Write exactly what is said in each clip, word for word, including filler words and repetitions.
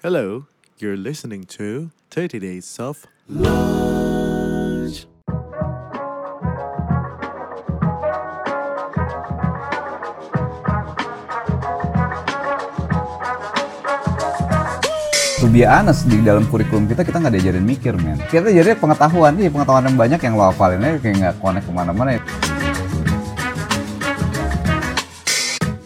Hello, you're listening to thirty Days of Lounge. To be honest, di dalam kurikulum kita, kita nggak diajarin mikir, men. Kita diajarin pengetahuan, nih, pengetahuan yang banyak yang lo hafalinnya kayak nggak connect kemana-mana ya.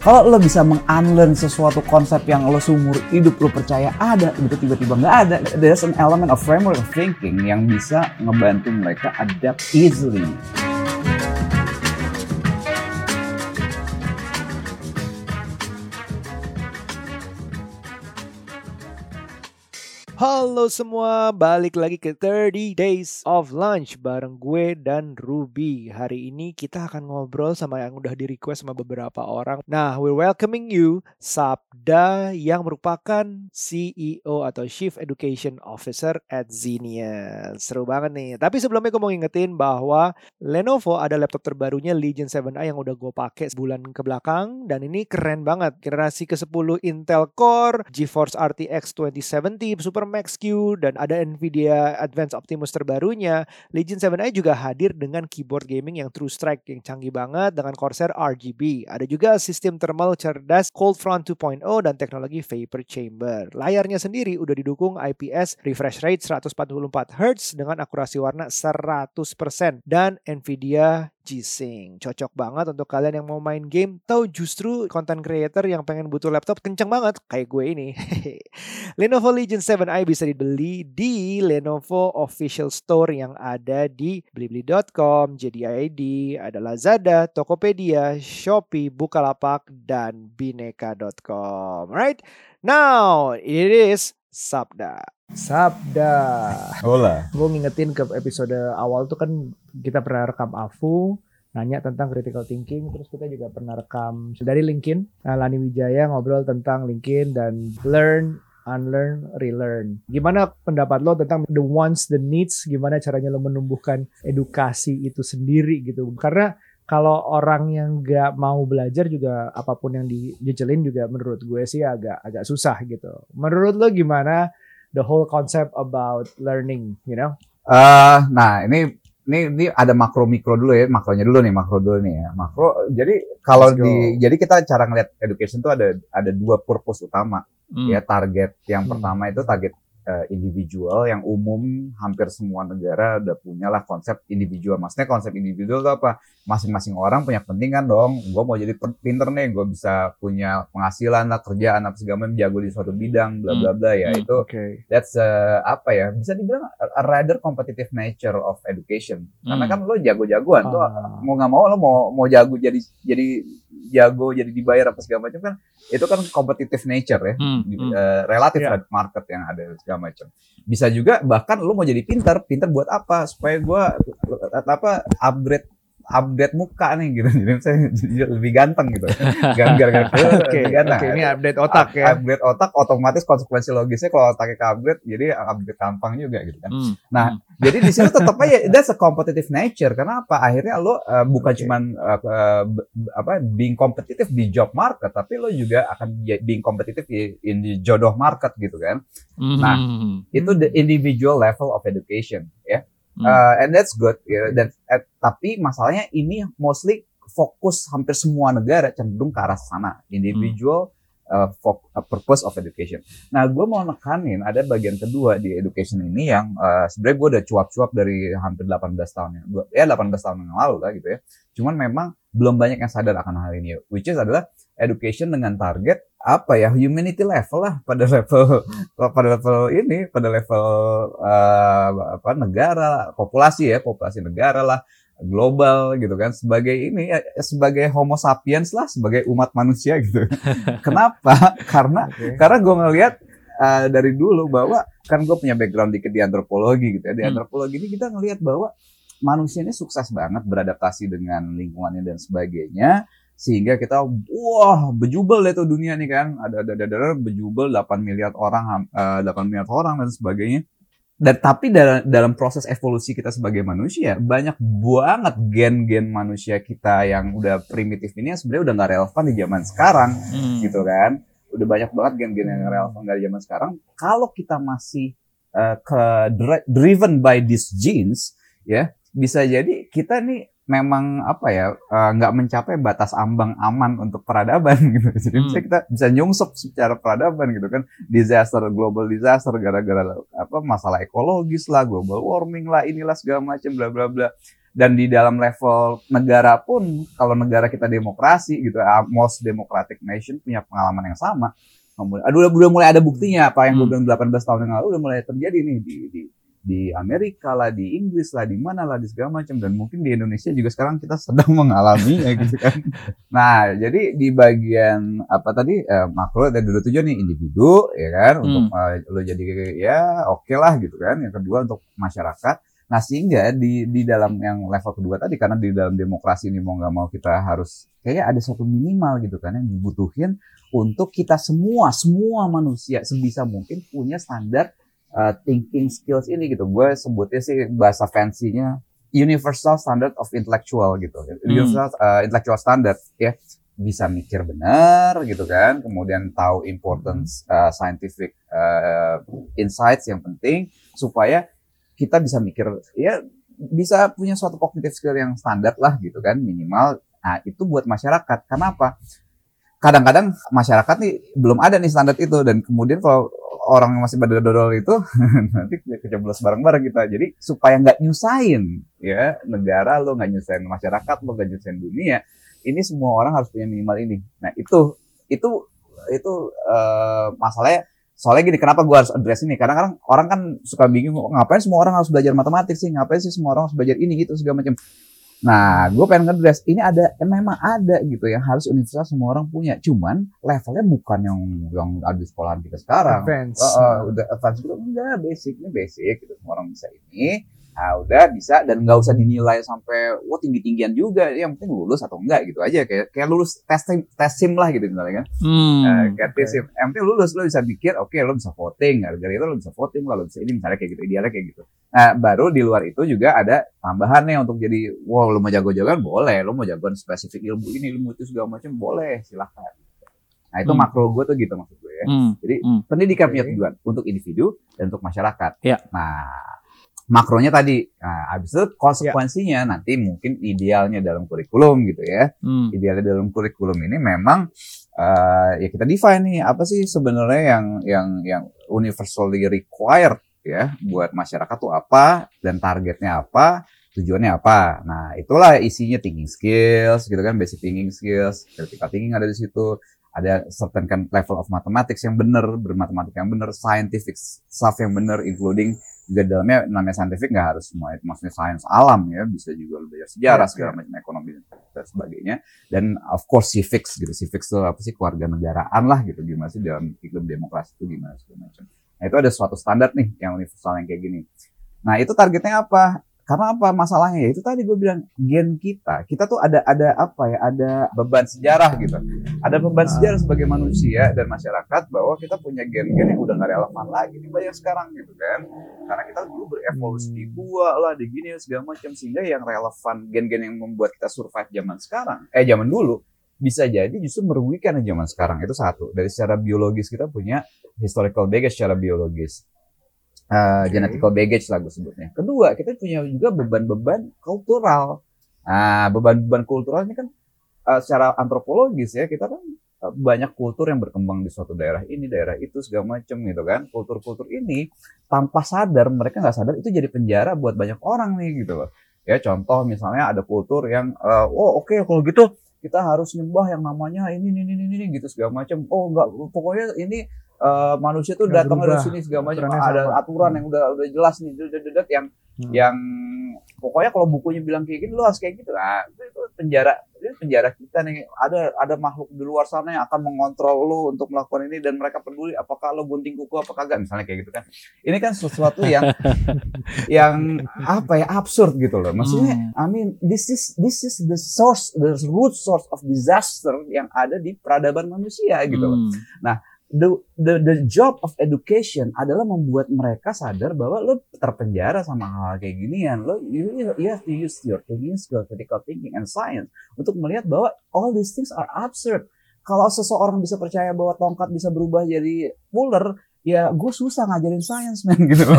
Kalau lo bisa meng-unlearn sesuatu konsep yang lo seumur hidup lo percaya ada, gitu tiba-tiba nggak ada, there's an element of framework of thinking yang bisa ngebantu mereka adapt easily. Halo semua, balik lagi ke thirty Days of Lounge bareng gue dan Ruby. Hari ini kita akan ngobrol sama yang udah di request sama beberapa orang. Nah, we're welcoming you Sabda yang merupakan C E O atau Chief Education Officer at Zenius. Seru banget nih. Tapi sebelumnya gue mau ngingetin bahwa Lenovo ada laptop terbarunya Legion seven i yang udah gue pakai sebulan kebelakang. Dan ini keren banget. Generasi ke sepuluh Intel Core, GeForce R T X twenty seventy, Super Max Q, dan ada NVIDIA Advanced Optimus terbarunya. Legion seven i juga hadir dengan keyboard gaming yang True Strike yang canggih banget dengan Corsair R G B. Ada juga sistem thermal cerdas Cold Front two point oh dan teknologi Vapor Chamber. Layarnya sendiri udah didukung I P S refresh rate one forty-four hertz dengan akurasi warna one hundred percent dan NVIDIA G-Sync. Cocok banget untuk kalian yang mau main game atau justru content creator yang pengen butuh laptop kenceng banget kayak gue ini. Lenovo Legion seven i bisa dibeli di Lenovo Official Store yang ada di blibli dot com, J D I D, ada Lazada, Tokopedia, Shopee, Bukalapak, dan Bineka dot com. Right? Now, it is Sabda. Sabda. Hola. Gue ngingetin ke episode awal tuh kan kita pernah rekam Afu, nanya tentang critical thinking, terus kita juga pernah rekam dari LinkedIn, Lani Wijaya ngobrol tentang LinkedIn dan learn, unlearn, relearn. Gimana pendapat lo tentang the wants, the needs, gimana caranya lo menumbuhkan edukasi itu sendiri gitu? Karena kalau orang yang nggak mau belajar juga apapun yang dijejelin juga menurut gue sih agak agak susah gitu. Menurut lo gimana the whole concept about learning, you know? Uh, nah, ini ini ini ada makro mikro dulu ya, makronya dulu nih, makro dulu nih ya. Makro. Jadi kalau di jadi kita cara ngelihat education tuh ada ada dua purpose utama. Hmm. Ya, target yang hmm. pertama itu target uh, individual yang umum hampir semua negara udah punya lah konsep individual. Maksudnya konsep individual itu apa? Masing-masing orang punya kepentingan dong. Gue mau jadi pinter nih, gue bisa punya penghasilan lah, kerjaan apa segala macam, jago di suatu bidang, bla bla bla ya. Hmm. Itu okay. That's uh, apa ya? Bisa dibilang a rather competitive nature of education. Hmm. Karena kan lo jago-jagoan ah. tuh mau nggak mau lo mau mau jago jadi jadi jago jadi dibayar apa segala macam kan. Itu kan competitive nature ya, hmm, hmm. Uh, relatif yeah. market yang ada segala macam. Bisa juga bahkan lu mau jadi pinter, pinter buat apa? Supaya gue apa upgrade update muka nih gitu, jadi saya lebih ganteng gitu. Gara-gara itu lebih ganteng. Oke, ini update otak ya. Update otak otomatis konsekuensi logisnya kalau otaknya ke upgrade, jadi update tampang juga gitu kan. Hmm. Nah, hmm. jadi di sini tetap aja that's a competitive nature. Karena apa? Akhirnya lo uh, bukan okay. cuman uh, apa being competitive di job market, tapi lo juga akan being competitive in the jodoh market gitu kan. Hmm. Nah, itu the individual level of education ya. Yeah. Uh, and that's good. Ya. Dan uh, tapi masalahnya ini mostly fokus hampir semua negara cenderung ke arah sana. Individual uh, for, uh, purpose of education. Nah, gue mau nekanin ada bagian kedua di education ini yang uh, sebenarnya gue udah cuap-cuap dari hampir delapan belas tahun yang ya delapan belas tahun yang lalu lah gitu ya. Cuman memang belum banyak yang sadar akan hal ini. Which is adalah education dengan target apa ya humanity level lah pada level pada level ini pada level uh, apa negara populasi ya populasi negara lah global gitu kan sebagai ini sebagai Homo sapiens lah sebagai umat manusia gitu. Kenapa? Karena okay. karena gue ngelihat uh, dari dulu bahwa kan gue punya background dikit di antropologi gitu ya di hmm. antropologi ini kita ngelihat bahwa manusia ini sukses banget beradaptasi dengan lingkungannya dan sebagainya. Sehingga kita wah bejubel deh tuh dunia nih kan ada ada ada, ada bejubel delapan miliar orang delapan miliar orang dan sebagainya dan tapi dalam, dalam proses evolusi kita sebagai manusia banyak banget gen-gen manusia kita yang udah primitif ini yang sebenarnya udah nggak relevan di zaman sekarang hmm. gitu kan udah banyak banget game-game yang relevan dari zaman sekarang. Kalau kita masih uh, ke driven by these genes, ya bisa jadi kita nih memang apa ya nggak uh, mencapai batas ambang aman untuk peradaban gitu. Jadi hmm. bisa kita bisa nyungsep secara peradaban gitu kan, disaster global disaster gara-gara apa masalah ekologis lah, global warming lah, inilah segala macam bla bla bla. Dan di dalam level negara pun kalau negara kita demokrasi gitu, most democratic nation punya pengalaman yang sama. Aduh, udah, udah mulai ada buktinya apa yang hmm. udah delapan belas tahun yang lalu udah mulai terjadi nih di, di di Amerika lah, di Inggris lah, di mana lah, di segala macam. Dan mungkin di Indonesia juga sekarang kita sedang mengalaminya gitu kan. Nah, jadi di bagian apa tadi eh, makro ada dua tujuan nih, individu ya kan hmm. untuk eh, lo jadi ya oke okay lah gitu kan. Yang kedua untuk masyarakat. Nah, sehingga di di dalam yang level kedua tadi, karena di dalam demokrasi ini mau nggak mau kita harus kayaknya ada satu minimal gitu kan yang dibutuhin untuk kita semua semua manusia sebisa mungkin punya standar Uh, thinking skills ini gitu. Gue sebutnya sih bahasa fancy-nya universal standard of intellectual gitu. Universal hmm. uh, intellectual standard ya. Bisa mikir benar gitu kan. Kemudian tahu importance uh, scientific uh, insights yang penting supaya kita bisa mikir ya, bisa punya suatu cognitive skill yang standar lah gitu kan minimal. Nah, itu buat masyarakat. Kenapa? Kadang-kadang masyarakat nih belum ada nih standar itu, dan kemudian kalau orang yang masih badodol itu nanti kejeblos bareng-bareng kita. Jadi supaya nggak nyusahin ya negara lo, nggak nyusahin masyarakat lo, nggak nyusahin dunia, ini semua orang harus punya minimal ini. Nah itu itu itu uh, masalahnya. Soalnya gini, kenapa gue harus address ini? Kadang-kadang orang kan suka bingung, ngapain semua orang harus belajar matematik sih? Ngapain sih semua orang harus belajar ini gitu segala macam? Nah, gue pengen ngedress, ini ada, memang ada gitu yang harus universitas semua orang punya. Cuman levelnya bukan yang yang ada di sekolahan kita sekarang. Advance. Uh, uh, udah advance gitu, enggak, basicnya basic gitu. Semua orang bisa ini, nah udah bisa, dan nggak usah dinilai sampai wah tinggi-tinggian juga. Yang penting lulus atau enggak gitu aja. Kayak kayak lulus tes tes sim lah gitu misalnya kan. Hmm, uh, kayak okay. tes sim, yang penting lulus, lo bisa mikir, oke okay, lo bisa voting, gara-gara itu lo bisa voting, lo bisa ini misalnya kayak gitu, idealnya kayak gitu. Nah, baru di luar itu juga ada tambahannya untuk jadi, wow, lo mau jago-jagoan boleh, lo mau jagoan spesifik ilmu ini, ilmu itu segala macam boleh, silahkan. Nah, itu hmm. makro gue tuh gitu maksud gue ya. Hmm. Jadi hmm. pendidikan punya tujuan untuk individu dan untuk masyarakat. Ya. Nah, makronya tadi, nah, abis itu konsekuensinya ya. Nanti mungkin idealnya dalam kurikulum gitu ya. Hmm. Idealnya dalam kurikulum ini memang uh, ya kita define nih apa sih sebenarnya yang yang yang universally required ya buat masyarakat tuh apa, dan targetnya apa, tujuannya apa. Nah, itulah isinya thinking skills gitu kan, basic thinking skills, critical thinking ada di situ, ada certain kind level of mathematics yang benar, bermatematika yang benar, scientific stuff yang benar, including juga dalamnya namanya scientific enggak harus semua, maksudnya sains alam ya, bisa juga belajar sejarah, segala macam ekonomi dan sebagainya. Dan of course civics gitu. Civics itu apa sih, kewarganegaraan lah gitu, gimana sih dalam iklim demokrasi itu gimana segala macam. Nah, itu ada suatu standar nih yang universal yang kayak gini. Nah, itu targetnya apa? Karena apa masalahnya ya? Itu tadi gue bilang, gen kita. Kita tuh ada ada apa ya? Ada beban sejarah gitu. Ada beban sejarah sebagai manusia dan masyarakat bahwa kita punya gen-gen yang udah gak relevan lagi nih banyak sekarang gitu kan. Karena kita dulu berevolusi di gua lah, di gini segala macam, sehingga yang relevan gen-gen yang membuat kita survive zaman sekarang, eh zaman dulu, bisa jadi justru merugikan zaman sekarang. Itu satu. Dari secara biologis kita punya historical baggage secara biologis. Uh, okay. Genetical baggage lah gue sebutnya. Kedua, kita punya juga beban-beban kultural. Nah, beban-beban kultural ini kan uh, secara antropologis ya, kita kan uh, banyak kultur yang berkembang di suatu daerah ini, daerah itu, segala macam gitu kan. Kultur-kultur ini tanpa sadar, mereka nggak sadar, itu jadi penjara buat banyak orang nih gitu loh. Ya, contoh misalnya ada kultur yang, uh, oh oke okay, kalau gitu kita harus nyembah yang namanya ini, ini, ini, ini, gitu segala macam. Oh enggak, pokoknya ini uh, manusia tuh datang dari sini segala macam. Ada sama aturan yang udah udah jelas nih, dedet yang hmm. yang pokoknya kalau bukunya bilang kayak gini, lu harus kayak gitu. Nah, itu penjara, itu penjara kita nih. Ada ada makhluk di luar sana yang akan mengontrol lu untuk melakukan ini, dan mereka peduli apakah lu gunting kuku apa kagak, misalnya kayak gitu kan. Ini kan sesuatu yang yang apa ya, absurd gitu loh. Maksudnya, I mean, this is this is the source, the root source of disaster yang ada di peradaban manusia gitu loh. Nah, The, the the job of education adalah membuat mereka sadar bahwa lo terpenjara sama hal kayak ginian. Lo you, you have to use your thinking, critical thinking, and science untuk melihat bahwa all these things are absurd. Kalau seseorang bisa percaya bahwa tongkat bisa berubah jadi ruler, ya gue susah ngajarin science, man, gitu loh.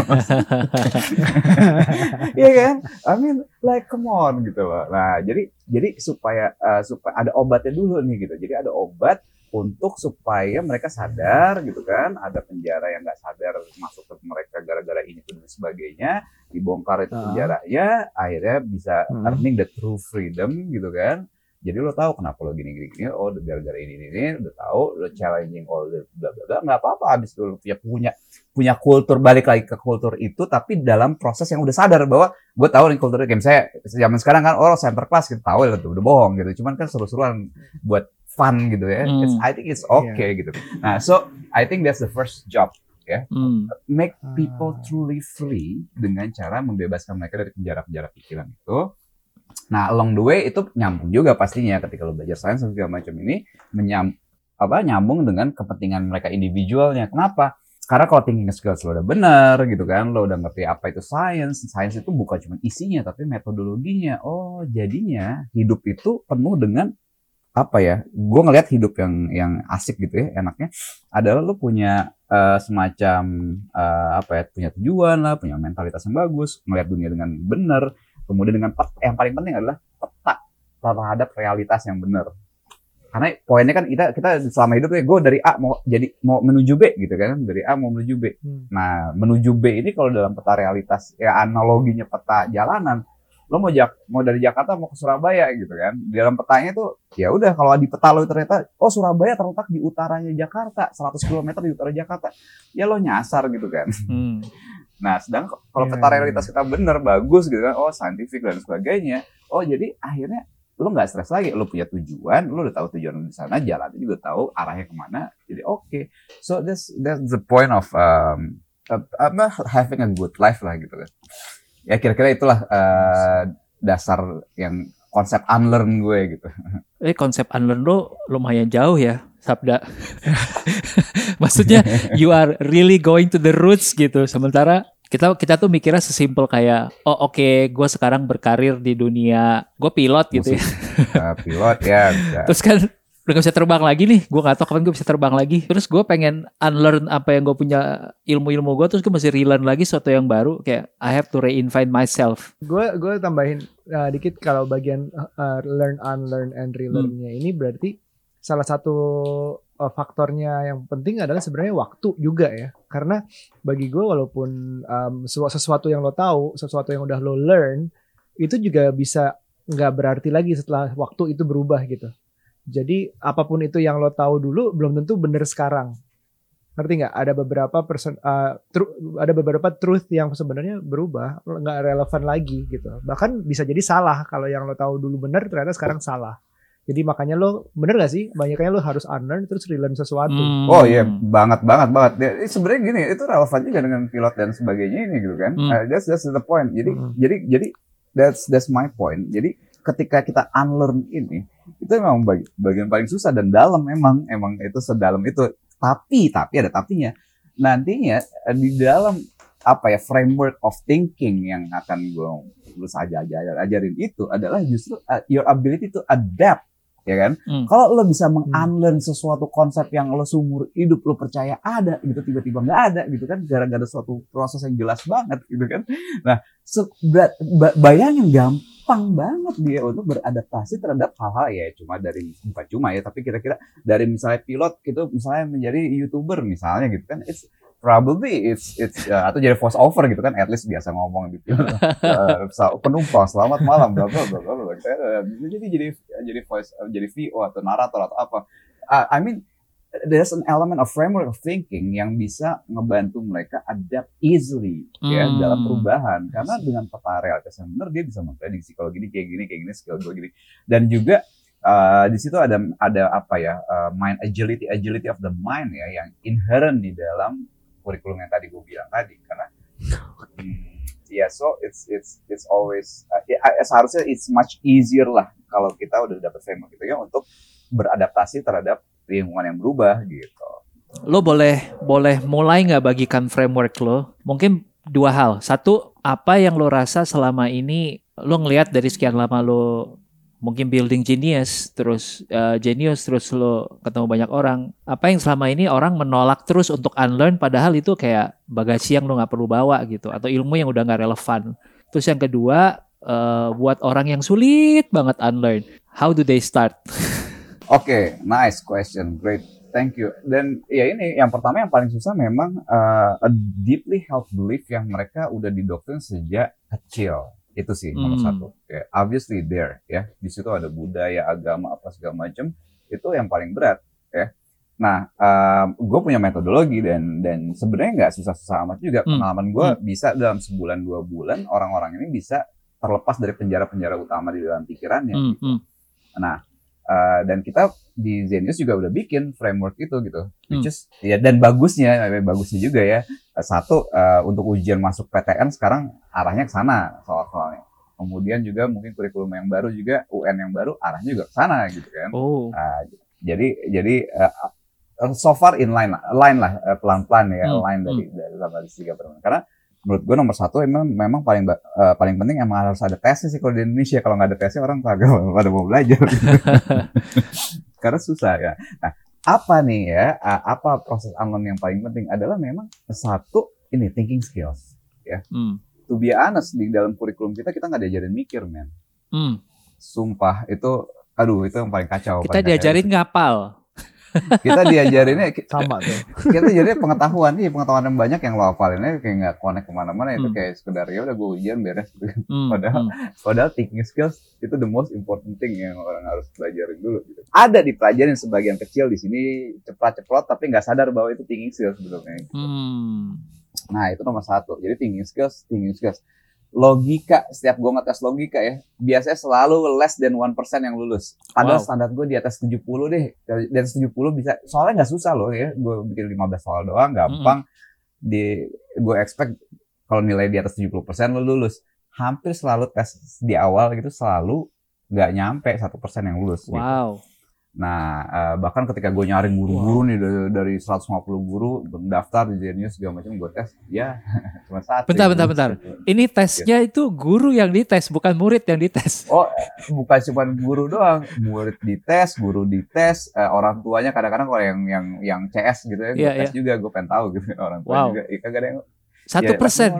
Iya kan? I mean, like, come on, gitu loh. Nah, jadi jadi supaya uh, supaya ada obatnya dulu nih, gitu. Jadi ada obat untuk supaya mereka sadar, gitu kan. Ada penjara yang nggak sadar masuk ke mereka gara-gara ini dan sebagainya. Dibongkar itu penjaranya, uh. akhirnya bisa hmm. earning the true freedom, gitu kan. Jadi lo tahu kenapa lo gini-gini, oh gara-gara ini, ini, ini, udah tahu, lo challenging all the bla bla bla, nggak apa-apa. Abis itu lo punya, punya punya kultur, balik lagi ke kultur itu, tapi dalam proses yang udah sadar bahwa gue tahu nih kultur game saya zaman sekarang kan, orang center class kita tahu ya, udah bohong gitu, cuman kan seru-seruan buat fun gitu ya. Hmm. It's, I think it's okay yeah. gitu. Nah, so I think that's the first job. Ya, hmm. make people truly free dengan cara membebaskan mereka dari penjara-penjara pikiran itu. Nah, along the way itu nyambung juga pastinya ketika lo belajar sains segala macam ini menyam, apa, nyambung dengan kepentingan mereka individualnya. Kenapa? Karena kalau thinking skills lo udah benar gitu kan, lo udah ngerti apa itu sains. Sains itu bukan cuma isinya tapi metodologinya. Oh, jadinya hidup itu penuh dengan apa ya? Gue ngelihat hidup yang yang asik gitu ya, enaknya adalah lo punya uh, semacam uh, apa ya? Punya tujuan lah, punya mentalitas yang bagus, ngelihat dunia dengan benar. Kemudian dengan peta, yang paling penting adalah peta terhadap realitas yang benar. Karena poinnya kan kita kita selama hidup gue dari A mau jadi mau menuju B gitu kan, dari A mau menuju B. Hmm. Nah, menuju B ini kalau dalam peta realitas ya analoginya peta jalanan. Lo mau jak, mau dari Jakarta mau ke Surabaya gitu kan. Di dalam petanya tuh ya udah kalau di peta lo ternyata oh Surabaya terletak di utaranya Jakarta, seratus kilometer di utara Jakarta. Ya lo nyasar gitu kan. Hmm. Nah, sedang kalau yeah, peta realitas kita bener, bagus gitu kan, oh scientific dan sebagainya, oh jadi akhirnya lo nggak stres lagi, lo punya tujuan, lo udah tahu tujuan lo di sana, jalannya juga tahu arahnya kemana, jadi oke, okay. So that's that's the point of um, uh, having a good life lah gitu kan, ya kira-kira itulah uh, dasar yang konsep unlearn gue gitu. Ini konsep unlearn lo lumayan jauh ya, Sabda. Maksudnya you are really going to the roots gitu. Sementara kita kita tuh mikirnya sesimpel kayak oh oke okay, gue sekarang berkarir di dunia gue pilot gitu. Maksud, ya. Uh, pilot ya. Bisa. Terus kan udah gak bisa terbang lagi nih. Gue gak tau kapan gue bisa terbang lagi. Terus gue pengen unlearn apa yang gue punya ilmu-ilmu gue. Terus gue masih relearn lagi sesuatu yang baru. Kayak I have to reinvent myself. Gue gue tambahin uh, dikit kalau bagian uh, learn, unlearn, and relearn-nya hmm. ini berarti salah satu uh, faktornya yang penting adalah sebenarnya waktu juga ya. Karena bagi gue walaupun um, sesuatu yang lo tahu, sesuatu yang udah lo learn, itu juga bisa gak berarti lagi setelah waktu itu berubah gitu. Jadi apapun itu yang lo tahu dulu belum tentu benar sekarang. Ngerti gak? Ada beberapa person, uh, tru, ada beberapa truth yang sebenarnya berubah, gak relevan lagi gitu. Bahkan bisa jadi salah kalau yang lo tahu dulu benar ternyata sekarang salah. Jadi makanya lo bener gak sih? Banyaknya lo harus unlearn terus relearn sesuatu. Hmm. Oh iya, yeah. banget banget banget. Ya, sebenarnya gini, itu relevan juga dengan pilot dan sebagainya ini gitu kan. Hmm. Uh, that's that's the point. Jadi hmm. jadi jadi that's that's my point. Jadi ketika kita unlearn ini, itu memang bagi, bagian paling susah dan dalam emang emang itu sedalam itu. Tapi tapi ada tapinya. Nantinya di dalam apa ya framework of thinking yang akan gue terus aja aja ajarin itu adalah justru uh, your ability to adapt. Ya kan? Hmm. Kalau lo bisa meng-unlearn sesuatu konsep yang lo seumur hidup lo percaya ada gitu tiba-tiba nggak ada gitu kan gara-gara suatu proses yang jelas banget gitu kan. Nah, so, bayangin gampang banget dia untuk beradaptasi terhadap hal-hal ya cuma dari bukan cuma ya tapi kira-kira dari misalnya pilot gitu misalnya menjadi YouTuber misalnya gitu kan it's probably it's it's uh, atau jadi voice over gitu kan at least biasa ngomong gitu uh, penumpang selamat malam bla bla bla bla jadi jadi jadi voice jadi V O atau narator atau apa uh, I mean there's an element of framework of thinking yang bisa ngebantu mereka adapt easily hmm. ya dalam perubahan karena dengan peta realitas yang benar dia bisa memprediksi kalau gini kayak gini kayak gini skill gue gini dan juga Uh, di situ ada ada apa ya uh, mind agility agility of the mind ya yang inherent di dalam kurikulum yang tadi gue bilang tadi karena hmm, ya yeah, so it's it's it's always uh, ya, seharusnya it's much easier lah kalau kita udah dapat framework gitu ya untuk beradaptasi terhadap lingkungan yang berubah gitu. Lo boleh boleh mulai nggak bagikan framework lo? Mungkin dua hal. Satu, apa yang lo rasa selama ini lo ngelihat dari sekian lama lo mungkin building genius, terus uh, genius, terus lo ketemu banyak orang. Apa yang selama ini orang menolak terus untuk unlearn, padahal itu kayak bagasi yang lo gak perlu bawa gitu, atau ilmu yang udah gak relevan. Terus yang kedua, uh, buat orang yang sulit banget unlearn, how do they start? Oke, okay, nice question, great, thank you. Dan ya ini, yang pertama yang paling susah memang uh, a deeply held belief yang mereka udah didoktrin sejak kecil. Itu sih nomor hmm. satu. Yeah, obviously there, ya. Yeah. Di situ ada budaya, agama, apa segala macam. Itu yang paling berat, ya. Yeah. Nah, um, gue punya metodologi dan dan sebenarnya nggak susah-susah amat juga. Hmm. Pengalaman gue hmm. bisa dalam sebulan dua bulan orang-orang ini bisa terlepas dari penjara-penjara utama di dalam pikirannya. Hmm. Gitu. Nah, uh, dan kita di Zenius juga udah bikin framework itu gitu. Hmm. Which is, ya, dan bagusnya, bagusnya juga ya. Satu, uh, untuk ujian masuk P T N sekarang arahnya ke sana soal-soalnya. Kemudian juga mungkin kurikulum yang baru juga, U N yang baru arahnya juga ke sana gitu kan. Oh. Uh, jadi jadi uh, so far in line, line lah uh, pelan-pelan ya, hmm. line dari hmm. dari sama tiga permen. Karena menurut gue nomor satu memang memang paling uh, paling penting emang harus ada tesnya sih kalau di Indonesia. Kalau nggak ada tesnya orang kagak pada mau belajar. Gitu. Karena susah ya. Nah, apa nih ya, apa proses unlearn yang paling penting adalah memang satu, ini thinking skills ya. Mm. To be honest, di dalam kurikulum kita, kita gak diajarin mikir, men. Mm. Sumpah, itu, aduh, itu yang paling kacau. Kita paling diajarin kacau. Ngapal. Kita diajarinnya, sama tuh. Kita diajarin pengetahuan, sih pengetahuan yang banyak yang lo hafalinnya kayak gak connect kemana-mana, mm. itu kayak sekedar, ya udah gue ujian beres. Mm. padahal, mm. padahal thinking skills itu the most important thing yang orang harus pelajarin dulu. Gitu. Ada dipelajarin sebagian kecil di sini ceplot-ceplot, tapi nggak sadar bahwa itu thinking skills sebetulnya. Gitu. Hmm. Nah itu nomor satu. Jadi thinking skills, thinking skills, logika. Setiap gue ngetes logika ya, biasanya selalu less than one percent yang lulus. Padahal wow. standar gue di atas tujuh puluh deh, di atas tujuh puluh bisa. Soalnya nggak susah loh ya. Gue bikin lima belas soal doang, gampang. Mm-hmm. Di gue expect kalau nilai di atas tujuh puluh persen lo lulus. Hampir selalu tes di awal gitu selalu nggak nyampe satu persen yang lulus. Wow. Gitu. Nah, bahkan ketika gue nyari guru-guru wow. nih dari seratus lima puluh guru daftar di Zenius segala macam gue tes, ya cuma satu. Bentar, bentar, bentar. Ini tesnya yes. itu guru yang dites, bukan murid yang dites. Oh, bukan cuma guru doang. Murid dites, guru dites, orang tuanya kadang-kadang kalau yang yang yang C S gitu ya, gue yeah, tes yeah. juga, gue pengen tahu gitu orang tua wow. juga. Kagak ada yang satu persen.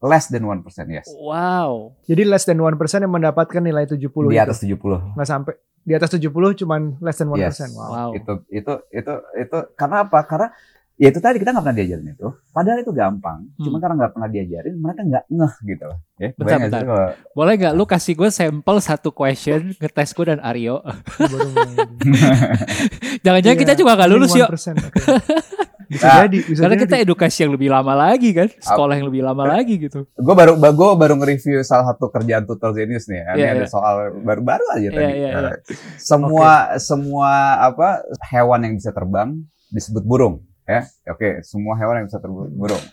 Less than one percent, yes. Wow. Jadi less than one percent yang mendapatkan nilai tujuh puluh itu. Di atas tujuh puluh. Nggak sampai. Di atas tujuh puluh cuman less than one percent. Yes. Wow. Itu itu itu itu karena apa? Karena ya itu tadi kita nggak pernah diajarin itu. Padahal itu gampang. Hmm. Cuma karena nggak pernah diajarin, mereka nggak ngeh gitu loh. Ya, bentar, bentar. Kalau... Boleh nggak lu kasih gue sampel satu question ngetes gue dan Aryo? Jangan-jangan yeah, kita juga nggak lulus yuk. Bisa nah, jadi, bisa karena jadi. Kita edukasi yang lebih lama lagi kan, sekolah yang lebih lama lagi gitu. Gue baru gue baru nge-review salah satu kerjaan tutor Zenius nih. Yeah, ini yeah. ada soal baru-baru aja yeah, tadi. Yeah, yeah. Semua okay. semua apa hewan yang bisa terbang disebut burung, ya. Oke, okay, semua hewan yang bisa terbang burung.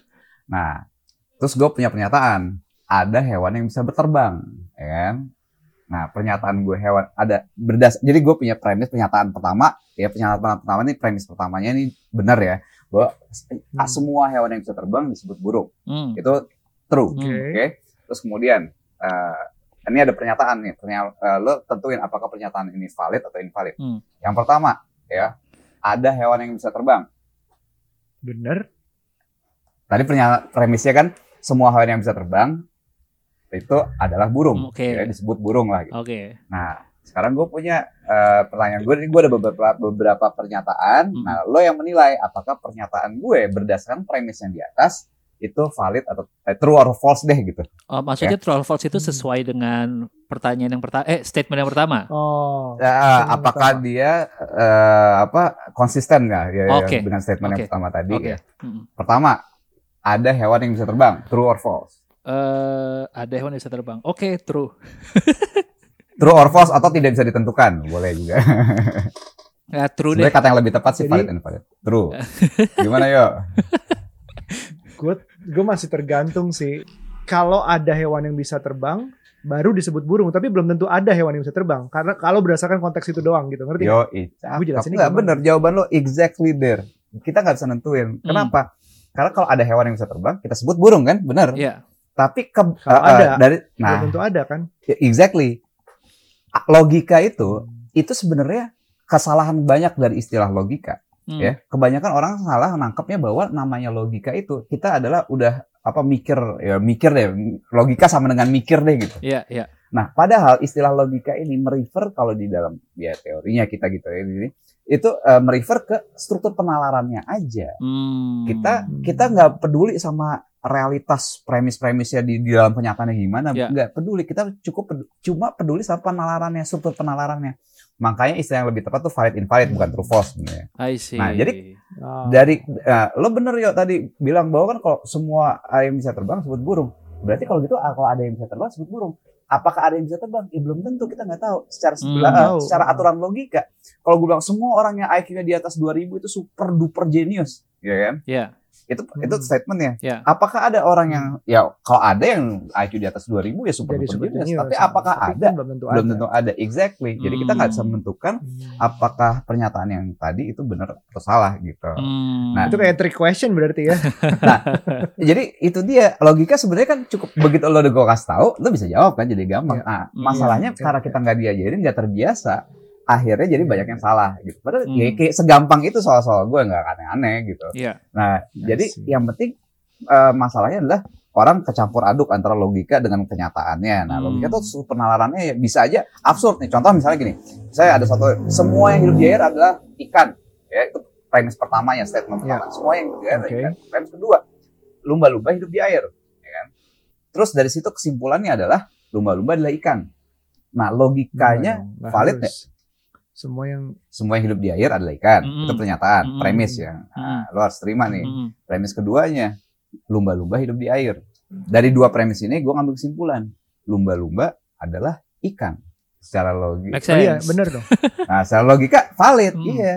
Nah, terus gue punya pernyataan, ada hewan yang bisa berterbang, ya kan? Nah, pernyataan gue hewan ada berdasar. Jadi gue punya premis pernyataan pertama, ya pernyataan pertama ini premis pertamanya ini benar ya, bahwa hmm. semua hewan yang bisa terbang disebut burung. Hmm. Itu true, oke. Okay. Okay? Terus kemudian uh, ini ada pernyataan nih, ternyata, uh, lo tentuin apakah pernyataan ini valid atau invalid. Hmm. Yang pertama, ya ada hewan yang bisa terbang. Benar. Tadi pernyataan premisnya kan semua hewan yang bisa terbang itu adalah burung, okay. ya, disebut burung lah. Gitu. Okay. Nah, sekarang gue punya uh, pertanyaan gue, ini gue ada beberapa, beberapa pernyataan. Hmm. Nah, lo yang menilai apakah pernyataan gue berdasarkan premis yang di atas itu valid atau eh, true or false deh gitu. Oh, maksudnya ya? True or false itu sesuai dengan pertanyaan yang pertama, eh statement yang pertama. Oh. Nah, apakah pertama. Dia uh, apa konsisten nggak ya, okay. dengan statement okay. yang pertama tadi? Okay. Ya. Hmm. Pertama, ada hewan yang bisa terbang, true or false. Uh, ada hewan yang bisa terbang. Oke, okay, true. True or false atau tidak bisa ditentukan, boleh juga. Ya, true sebenarnya deh. Kata yang lebih tepat sih valid and valid. True. Gimana yo? Good. Gue masih tergantung sih. Kalau ada hewan yang bisa terbang, baru disebut burung, tapi belum tentu ada hewan yang bisa terbang. Karena kalau berdasarkan konteks itu doang gitu, ngerti? Yo, iya. Enggak benar jawaban lo exactly there. Kita nggak bisa nentuin. Hmm. Kenapa? Karena kalau ada hewan yang bisa terbang, kita sebut burung kan, benar? Iya. Yeah. Tapi ke, uh, ada, dari, nah, tentu ada kan? Exactly. logika itu itu sebenarnya kesalahan banyak dari istilah logika. Hmm. Ya, kebanyakan orang salah nangkepnya bahwa namanya logika itu kita adalah udah apa mikir ya mikir deh, logika sama dengan mikir deh gitu. Iya, yeah, iya. Yeah. Nah, padahal istilah logika ini merefer kalau di dalam ya teorinya kita gitu ya ini itu uh, merefer ke struktur penalarannya aja. Hmm. Kita kita nggak peduli sama realitas premis-premisnya di, di dalam kenyataannya gimana, yeah. nggak peduli. Kita cukup peduli, cuma peduli sama penalarannya, struktur penalarannya. Makanya istilah yang lebih tepat tuh valid invalid, bukan true false sebenarnya. Nah, jadi oh. dari uh, lo bener yo tadi bilang bahwa kan kalau semua ayam bisa terbang sebut burung. Berarti kalau gitu kalau ada yang bisa terbang sebut burung. Apakah ada yang bisa terbang? Ya belum tentu, kita nggak tahu. Secara sebelah, hmm, uh, secara aturan logika. Kalau gue bilang semua orang yang I Q-nya di atas dua ribu itu super duper genius, ya kan? Iya. Yeah. Itu itu statementnya. Yeah. Apakah ada orang yang ya kalau ada yang I Q di atas dua ribu ya super duper genius, tapi apakah ada? Belum tentu, belum tentu ada. ada. Exactly. Jadi hmm. kita nggak bisa menentukan apakah pernyataan yang tadi itu benar atau salah gitu. Hmm. Nah, itu kayak trick question berarti ya. Nah, jadi itu dia logika sebenarnya kan cukup begitu lo udah gue kasih tahu, lo bisa jawab kan jadi gampang. Yeah. Nah, masalahnya yeah. karena kita nggak diajarin, nggak terbiasa, akhirnya jadi banyak yang salah gitu. Padahal hmm. ya, kayak segampang itu soal-soal gue nggak aneh-aneh gitu. Yeah. Nah, yes. jadi yang penting uh, masalahnya adalah orang kecampur aduk antara logika dengan kenyataannya. Nah, hmm. logika tuh penalarannya bisa aja absurd nih. Contoh misalnya gini, saya ada satu, semua yang hidup di air adalah ikan. Ya, itu premis pertamanya, statement yeah. pertama. Semua yang hidup di air okay. adalah ikan. Premis kedua, lumba-lumba hidup di air. Ya kan? Terus dari situ kesimpulannya adalah lumba-lumba adalah ikan. Nah, logikanya hmm, valid ya. Semua yang semua yang hidup di air adalah ikan. Mm-hmm. Itu pernyataan, mm-hmm. premis ya. Nah, lo harus terima nih. Mm-hmm. Premis keduanya, lumba-lumba hidup di air. Dari dua premis ini gue ngambil kesimpulan. Lumba-lumba adalah ikan. Secara logika. Oh, iya, benar dong. Nah, secara logika valid. Mm. Iya.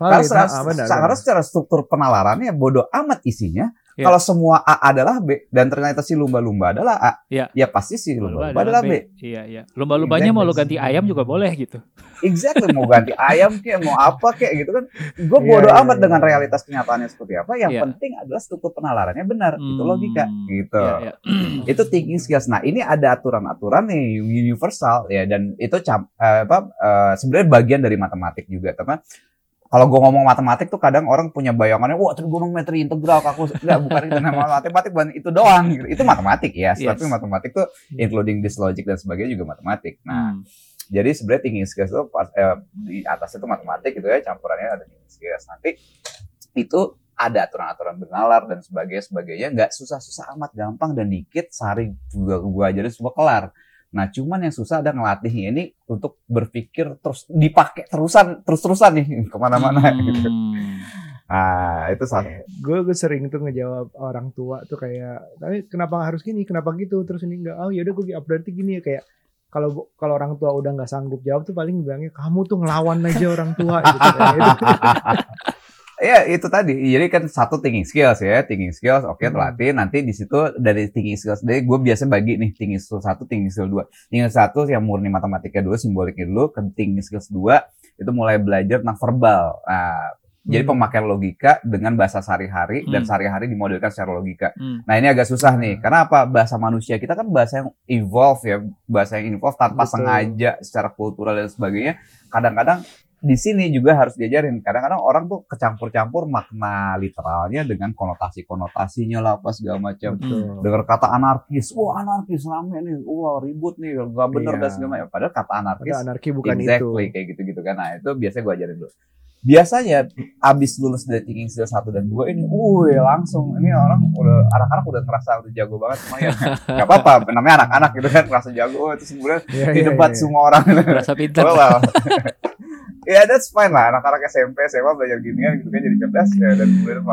Valid. Karena nah, benar, secara, benar. secara struktur penalarannya bodoh amat isinya. Yeah. Kalau semua A adalah B dan ternyata si lumba-lumba adalah A, yeah. ya pasti si lumba-lumba lumba adalah, adalah B. Iya, iya. Lumba-lumbanya exactly. mau lo ganti ayam juga boleh gitu. Exactly, mau ganti ayam kayak mau apa kayak gitu kan. Gue bodo yeah, amat yeah, dengan yeah. realitas kenyataannya seperti apa. Yang yeah. penting adalah struktur penalarannya benar, hmm. itu logika gitu. Yeah, yeah. Itu thinking skills. Nah, ini ada aturan-aturan nih universal ya dan itu camp, eh, apa eh, sebenarnya bagian dari matematik juga, teman. Kalau gue ngomong matematik tuh kadang orang punya bayangannya, wah trigonometri integral, kalkulus, enggak bukan itu namanya matematik, bukan itu doang. Itu matematik ya, yes. tapi matematik tuh including this logic dan sebagainya juga matematik. Nah, hmm. jadi sebenarnya thinking skills tuh eh, di atas itu matematik gitu ya, campurannya ada thinking skills. Nanti itu ada aturan-aturan bernalar dan sebagainya, sebagainya nggak susah-susah amat, gampang dan dikit, sehari juga gue ajarin semua kelar. Nah, cuman yang susah ada ngelatihnya ini untuk berpikir terus dipakai terusan terus-terusan nih kemana-mana hmm. gitu. Ah, itu salah. Gue gue sering tuh ngejawab orang tua tuh kayak, tapi kenapa harus gini? Kenapa gitu? Terus ini enggak. Oh, ya udah gue update gini ya kayak kalau kalau orang tua udah nggak sanggup jawab tuh paling bilangnya kamu tuh ngelawan aja orang tua gitu. Ya itu tadi. Jadi kan satu thinking skills ya, thinking skills oke okay, terlatih. Hmm. Nanti di situ dari thinking skills deh gue biasa bagi nih thinking skills satu, thinking skills dua. Thinking skills satu yang murni matematika dulu, simboliknya dulu. Thinking skills dua itu mulai belajar tentang verbal. Nah, hmm. jadi pemakaian logika dengan bahasa sehari-hari hmm. dan sehari-hari dimodelkan secara logika. Hmm. Nah, ini agak susah nih. Karena apa? Bahasa manusia kita kan bahasa yang evolve ya, bahasa yang evolve tanpa Betul. sengaja secara kultural dan sebagainya. Kadang-kadang di sini juga harus diajarin. Kadang-kadang orang tuh kecampur-campur makna literalnya dengan konotasi-konotasinya lah apa segala macam. Hmm. Dengar kata anarkis, wah anarkis rame nih, wah ribut nih, gak bener iya. dan segala macam. Padahal kata anarkis, Padahal anarki bukan exactly, itu. Kayak gitu-gitu kan. Nah itu biasanya gue ajarin dulu. Biasanya abis lulus dari thinking skill satu dan dua ini, wuih langsung. Ini orang udah, anak-anak udah ngerasa udah jago banget. Semuanya gak apa-apa, namanya anak-anak gitu kan. Ngerasa jago, terus kemudian yeah, di debat yeah, yeah. semua orang. Ngerasa pintar. Well, ya yeah, that's fine lah, anak-anak S M P, S M A belajar ginian gitu kan jadi cerdas ya dan kemudian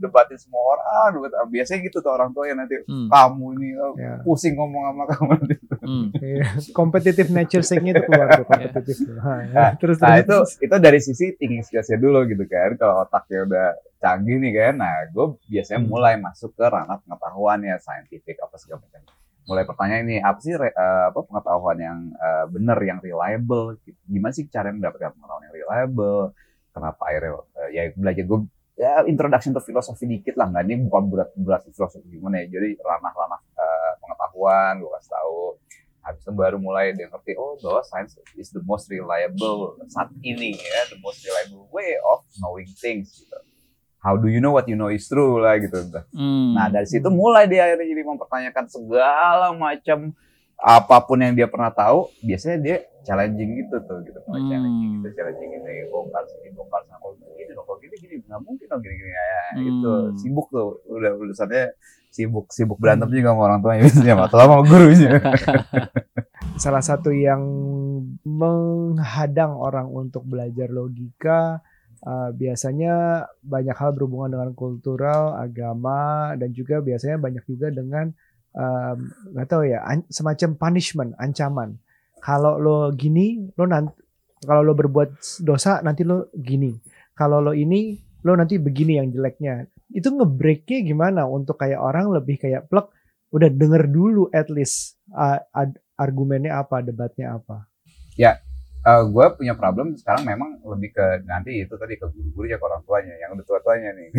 debatin semua orang, biasanya gitu tuh orang tua yang nanti hmm. kamu ini yeah. pusing ngomong sama kamu nanti. Hmm. Competitive nature sing-nya itu keluar tuh, kompetitif. Nah, nah, terus, nah terus. itu itu dari sisi thinking skills-nya dulu gitu kan, kalau otaknya udah canggih nih kan, nah gue biasanya hmm. mulai masuk ke ranah pengetahuannya, scientific apa segala macam. Mulai pertanyaan ini apa sih uh, apa pengetahuan yang uh, benar yang reliable gitu. Gimana sih cara mendapatkan pengetahuan yang reliable, kenapa akhirnya uh, ya belajar gue ya introduction to filosofi dikit lah, nggak ini bukan berat-berat filosofi gimana ya, jadi ranah-ranah uh, pengetahuan gue kasih tahu. habis itu baru mulai dia ngerti, oh bahwa science is the most reliable saat ini ya, the most reliable way of knowing things gitu. How do you know what you know is true lah gitu. Hmm. Nah dari situ mulai dia akhirnya jadi mempertanyakan segala macam apapun yang dia pernah tahu, biasanya dia challenging gitu tuh gitu. Hmm. Challenging gitu, challenging gitu, ya, bongkar sini, bongkar sana, kalau gini, kalau gini, gini, nggak mungkin dong gini-gini ya gitu. Sibuk tuh, udah urusannya sibuk, sibuk berantem juga sama orang tuanya biasanya, atau sama gurunya. Salah satu yang menghadang orang untuk belajar logika, Uh, biasanya banyak hal berhubungan dengan kultural, agama, dan juga biasanya banyak juga dengan um, nggak tahu ya, an- semacam punishment, ancaman. Kalau lo gini, lo nanti kalau lo berbuat dosa nanti lo gini. Kalau lo ini, lo nanti begini yang jeleknya. Itu ngebreaknya gimana untuk kayak orang lebih kayak plek, udah denger dulu at least uh, ad- argumennya apa, debatnya apa. Ya. Yeah. Uh, gue punya problem sekarang memang lebih ke nanti itu tadi ke guru-gurunya, ke orang tuanya yang udah tua-tuanya nih.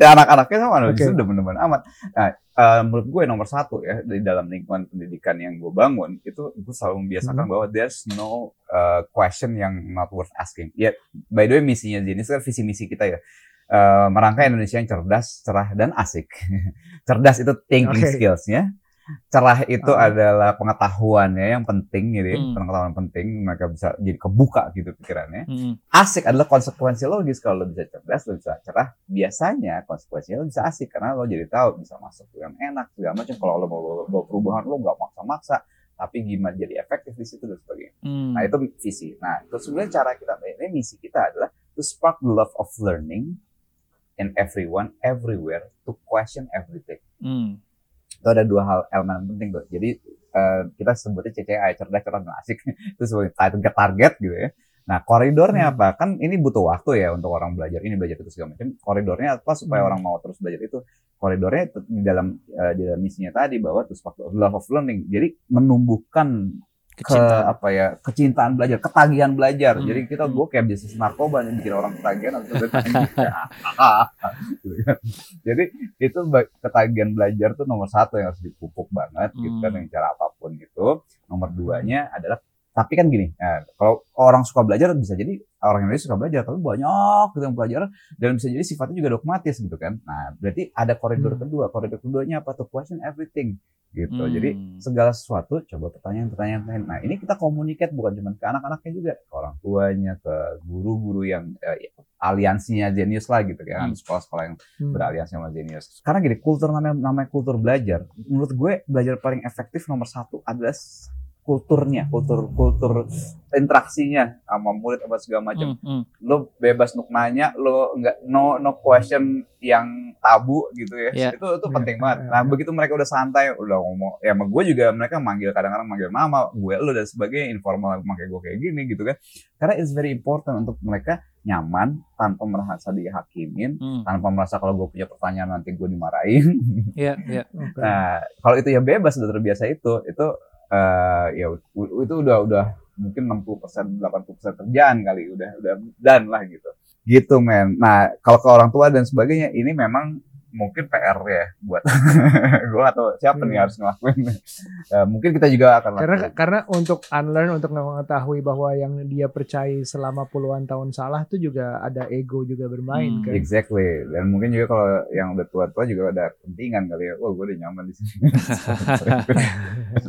Ya, anak-anaknya sama loh, okay. Itu demen-demen amat. Nah, uh, menurut gue nomor satu ya di dalam lingkungan pendidikan yang gue bangun itu gue selalu membiasakan hmm. bahwa there's no uh, question yang not worth asking. Ya, by the way misinya Zenius kan visi-misi kita ya. Uh, merangkai Indonesia yang cerdas, cerah, dan asik. Cerdas itu thinking okay. skills-nya. Cerah itu ah. adalah pengetahuannya yang penting gitu, hmm. pengetahuan penting, mereka bisa jadi kebuka gitu pikirannya. Hmm. Asik adalah konsekuensi logis, kalau lo bisa cerdas, lo bisa cerah, biasanya konsekuensinya lo bisa asik karena lo jadi tahu bisa masuk yang enak, segala macam. Kalau lo mau bawa perubahan lo nggak maksa-maksa, tapi gimana jadi efektif di situ dan sebagainya. Hmm. Nah itu visi. Nah terus sebenarnya cara kita, ini misi kita adalah to spark the love of learning in everyone, everywhere, to question everything. Hmm. Itu ada dua hal elemen penting tuh. Jadi uh, kita sebutnya C C I, cerdas, cerah, dan asik. Itu sebutnya target gitu ya. Nah koridornya hmm. apa? Kan ini butuh waktu ya untuk orang belajar ini, belajar itu segala macam. Koridornya apa supaya hmm. orang mau terus belajar itu? Koridornya di dalam uh, di dalam misinya tadi bahwa to spark the love of learning. Jadi menumbuhkan kecintaan, ke, apa ya, kecintaan belajar, ketagihan belajar. Hmm. Jadi kita gue kayak bisnis narkoba nih, bikin orang ketagihan atau jadi itu ketagihan belajar tuh nomor satu yang harus dipupuk banget hmm. gitu kan dengan cara apapun gitu. Nomor duanya adalah, tapi kan gini, nah, kalau orang suka belajar bisa jadi orang Indonesia suka belajar, tapi banyak gitu yang belajar dan bisa jadi sifatnya juga dogmatis gitu kan. Nah, berarti ada koridor hmm. kedua. Koridor keduanya apa? To question everything gitu. Hmm. Jadi segala sesuatu coba pertanyaan-pertanyaan. Nah, ini kita komunikat bukan cuma ke anak-anaknya juga, ke orang tuanya, ke guru-guru yang eh, aliansinya Zenius lah gitu kan. Hmm. Sekolah-sekolah yang hmm. beraliansi sama Zenius. Karena gini, kultur namanya, namanya kultur belajar. Menurut gue belajar paling efektif nomor satu adalah kulturnya, kultur kultur interaksinya sama murid apa segala macam. Mm, mm. Lo bebas nuk nanya, lo nggak no no question yang tabu gitu ya. Yeah. Itu itu penting yeah. banget. Nah, yeah. begitu mereka udah santai, udah ngomong. Ya, sama gue juga mereka manggil kadang-kadang manggil mama, gue lo dan sebagainya, informal pakai gue kayak gini gitu kan. Karena it's very important untuk mereka nyaman tanpa merasa dihakimin, hmm. tanpa merasa kalau gue punya pertanyaan nanti gue dimarahin. Iya, yeah, iya. Yeah. Okay. Nah, kalau itu ya bebas udah terbiasa itu, itu Uh, ya itu udah udah mungkin enam puluh persen delapan puluh persen kerjaan kali udah udah dan lah gitu gitu men. Nah kalau ke orang tua dan sebagainya ini memang mungkin P R ya buat gue atau siapa hmm. nih harus ngelakuin uh, mungkin kita juga akan karena lakuin. Karena untuk unlearn, untuk mengetahui bahwa yang dia percaya selama puluhan tahun salah itu juga ada ego juga bermain hmm. kan. Exactly, dan mungkin juga kalau yang udah tua-tua juga ada kepentingan kali ya, wah gue udah nyaman di sini.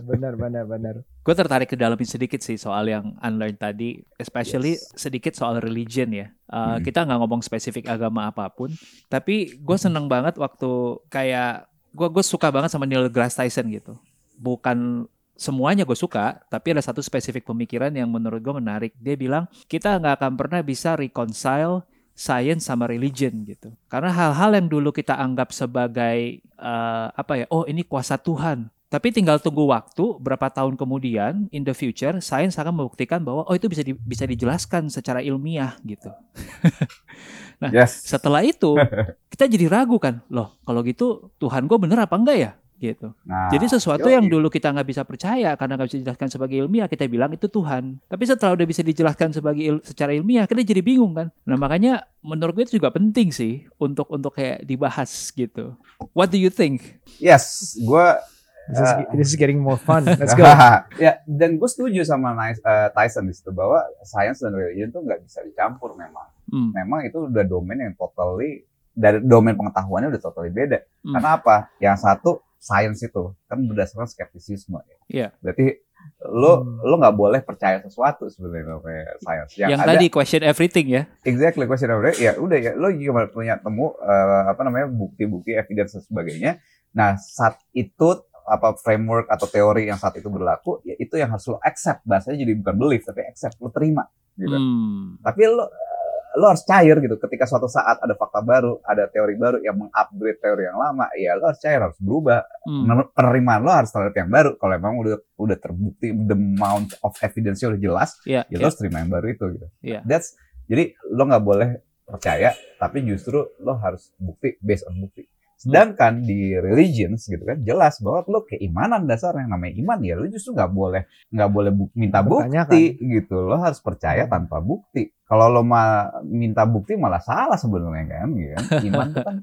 Benar, benar, benar. Gue tertarik ke dalamin sedikit sih soal yang unlearn tadi, especially yes. sedikit soal religion ya. Uh, hmm. Kita nggak ngomong spesifik agama apapun, tapi gue seneng banget waktu kayak gue gue suka banget sama Neil deGrasse Tyson gitu. Bukan semuanya gue suka, tapi ada satu spesifik pemikiran yang menurut gue menarik. Dia bilang kita nggak akan pernah bisa reconcile science sama religion gitu. Karena hal-hal yang dulu kita anggap sebagai uh, apa ya, oh ini kuasa Tuhan. Tapi tinggal tunggu waktu, berapa tahun kemudian, in the future, sains akan membuktikan bahwa, oh itu bisa di, bisa dijelaskan secara ilmiah, gitu. Nah, yes. Setelah itu, kita jadi ragu kan, loh kalau gitu Tuhan gue bener apa enggak ya? Gitu. Nah, jadi sesuatu yoi. Yang dulu kita nggak bisa percaya karena nggak bisa dijelaskan sebagai ilmiah, kita bilang itu Tuhan. Tapi setelah udah bisa dijelaskan sebagai il- secara ilmiah, kita jadi bingung kan. Nah makanya menurut gue itu juga penting sih untuk untuk kayak dibahas gitu. What do you think? Yes, gue This is, uh, this is getting more fun. Let's go. Ya, dan gue setuju sama uh, Tyson di situ bahwa science dan religion tuh nggak bisa dicampur memang. Hmm. Memang itu udah domain yang totally dari domain pengetahuannya udah totally beda. Hmm. Karena apa? Yang satu science itu kan berdasarkan skeptisisme ya. Yeah. Berarti lo hmm. lo nggak boleh percaya sesuatu sebenarnya namanya science. Yang, yang ada, tadi question everything ya. Exactly question everything. Ya udah ya lo gimana punya temu uh, apa namanya bukti-bukti evidence dan sebagainya. Nah saat itu apa framework atau teori yang saat itu berlaku ya itu yang harus lo accept, bahasanya jadi bukan belief tapi accept, lo terima gitu. Hmm. Tapi lo lo harus cair gitu ketika suatu saat ada fakta baru, ada teori baru yang mengupgrade teori yang lama, ya lo harus cair, harus berubah. Hmm. Penerimaan lo harus terhadap yang baru kalau emang udah udah terbukti the amount of evidence udah jelas, yeah, ya yeah. lo harus terima yang baru itu gitu. Yeah. That's jadi lo enggak boleh percaya tapi justru lo harus bukti based on bukti. Sedangkan di religions gitu kan jelas bahwa lo keimanan dasar yang namanya iman ya lo justru nggak boleh nggak boleh bu- minta bukti gitu, lo harus percaya tanpa bukti. Kalau lo ma- minta bukti malah salah sebenarnya kan, gitu kan? Iman itu kan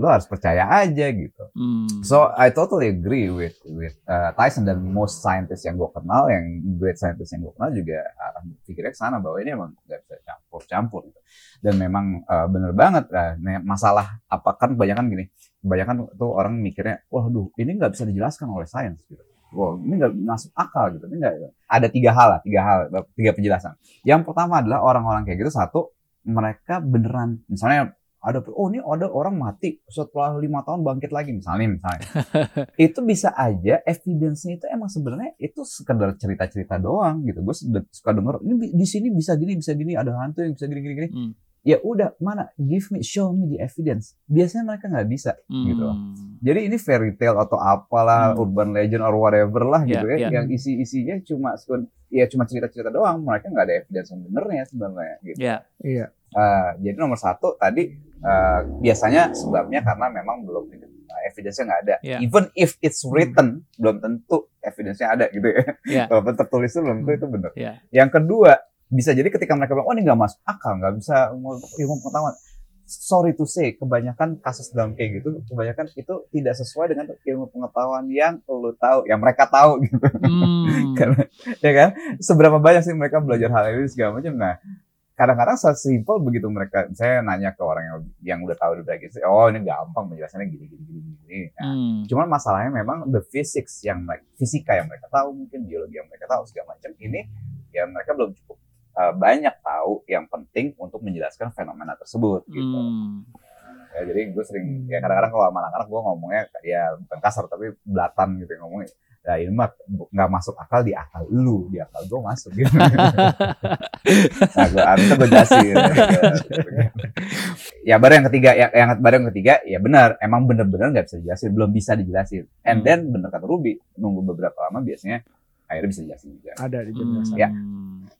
lo harus percaya aja gitu. Hmm. So I totally agree with with uh, Tyson dan most scientists yang gue kenal, yang great scientists yang gue kenal juga arah pikirnya ke sana bahwa ini emang nggak bisa campur-campur gitu. Dan memang uh, bener banget uh, masalah apa kan kebanyakan gini. Kebanyakan tuh orang mikirnya, waduh ini nggak bisa dijelaskan oleh sains gitu. Wow, ini nggak masuk akal gitu. Ini nggak. Ada tiga hal lah, tiga hal, tiga penjelasan. Yang pertama adalah orang-orang kayak gitu satu, mereka beneran, misalnya ada, oh ini ada orang mati setelah lima tahun bangkit lagi misalnya, misalnya. Itu bisa aja evidence-nya itu emang sebenarnya itu sekedar cerita-cerita doang gitu. Gue suka denger, ini di sini bisa gini, bisa gini, ada hantu yang bisa gini-gini. Hmm. Ya udah mana give me show me the evidence, biasanya mereka nggak bisa hmm. gitu loh. Jadi ini fairy tale atau apalah hmm. urban legend or whatever lah gitu, yeah, ya yeah. yang isi isinya cuma ya cuma cerita cerita doang, mereka nggak ada evidence yang benernya sebenarnya gitu. Iya. Yeah. Yeah. Uh, jadi nomor satu tadi uh, biasanya sebabnya karena memang belum uh, evidence-nya nggak ada. Yeah. Even if it's written hmm. belum tentu evidence-nya ada gitu ya. Yeah. Walaupun tertulis itu belum tentu itu benar. Yeah. Yang kedua bisa jadi ketika mereka bilang, oh ini nggak masuk akal, nggak bisa ilmu pengetahuan. Sorry to say, kebanyakan kasus dalam kayak gitu, kebanyakan itu tidak sesuai dengan ilmu pengetahuan yang lo tahu, yang mereka tahu gitu. Hmm. Karena, ya kan, seberapa banyak sih mereka belajar hal ini segala macam. Nah, kadang-kadang sesimpel begitu mereka, saya nanya ke orang yang yang udah tahu udah gitu, oh ini gampang penjelasannya gini-gini. Nah, hmm. cuman masalahnya memang the physics yang mereka, fisika yang mereka tahu, mungkin biologi yang mereka tahu segala macam ini, ya mereka belum cukup banyak tahu yang penting untuk menjelaskan fenomena tersebut gitu. Hmm. Ya, jadi gue sering ya kadang-kadang kalau sama anak-anak gue ngomongnya ya bukan kasar tapi belatan gitu ngomongnya. Nah ini mah nggak masuk akal di akal lu, di akal gue masuk gitu. Nah gue abis gue jelasin. Ya baru yang ketiga, ya, yang baru yang ketiga ya benar, emang bener-bener nggak bisa dijelasin, belum bisa dijelasin. And hmm. then bener kata Ruby, nunggu beberapa lama biasanya akhirnya bisa dijelasin juga. Ada dijelasin. Hmm. Ya.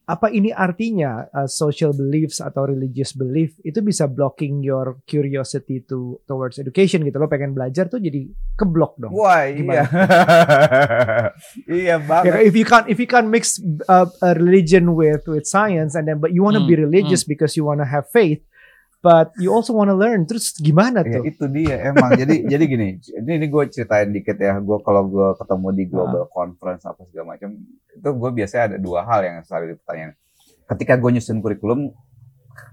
Apa ini artinya uh, social beliefs atau religious belief itu bisa blocking your curiosity to towards education gitu, lo pengen belajar tuh jadi keblok dong. Wah iya. Iya banget. If you can't if you can't mix uh, a religion with with science and then but you want to hmm, be religious hmm. because you want to have faith but you also want to learn, terus gimana tuh? Ya, itu dia emang. Jadi jadi gini, ini, ini gue ceritain dikit ya. Gue kalau gue ketemu di global uh. conference apa segala macam, itu gue biasanya ada dua hal yang selalu dipertanyakan. Ketika gue nyusun kurikulum,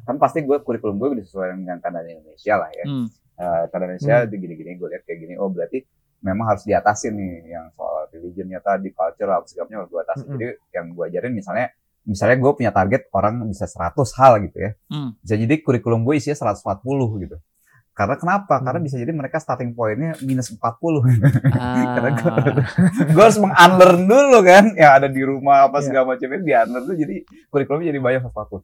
kan pasti gue kurikulum gue disesuaikan dengan keadaan Indonesia lah ya. Hmm. Uh, keadaan Indonesia hmm. gini-gini, gue lihat kayak gini. Oh berarti memang harus diatasin nih yang soal religionnya tadi, culture apa segalanya harus gue atasin. Hmm. Jadi yang gue ajarin misalnya, misalnya gue punya target orang bisa seratus hal gitu ya. Hmm. Bisa jadi kurikulum gue isinya seratus empat puluh gitu. Karena kenapa? Karena bisa jadi mereka starting point-nya minus empat puluh. Ah. Karena gue, gue harus meng-unlearn dulu kan. Ya ada di rumah apa segala yeah. macamnya di-unlearn dulu. Jadi kurikulumnya jadi banyak seratus empat puluh.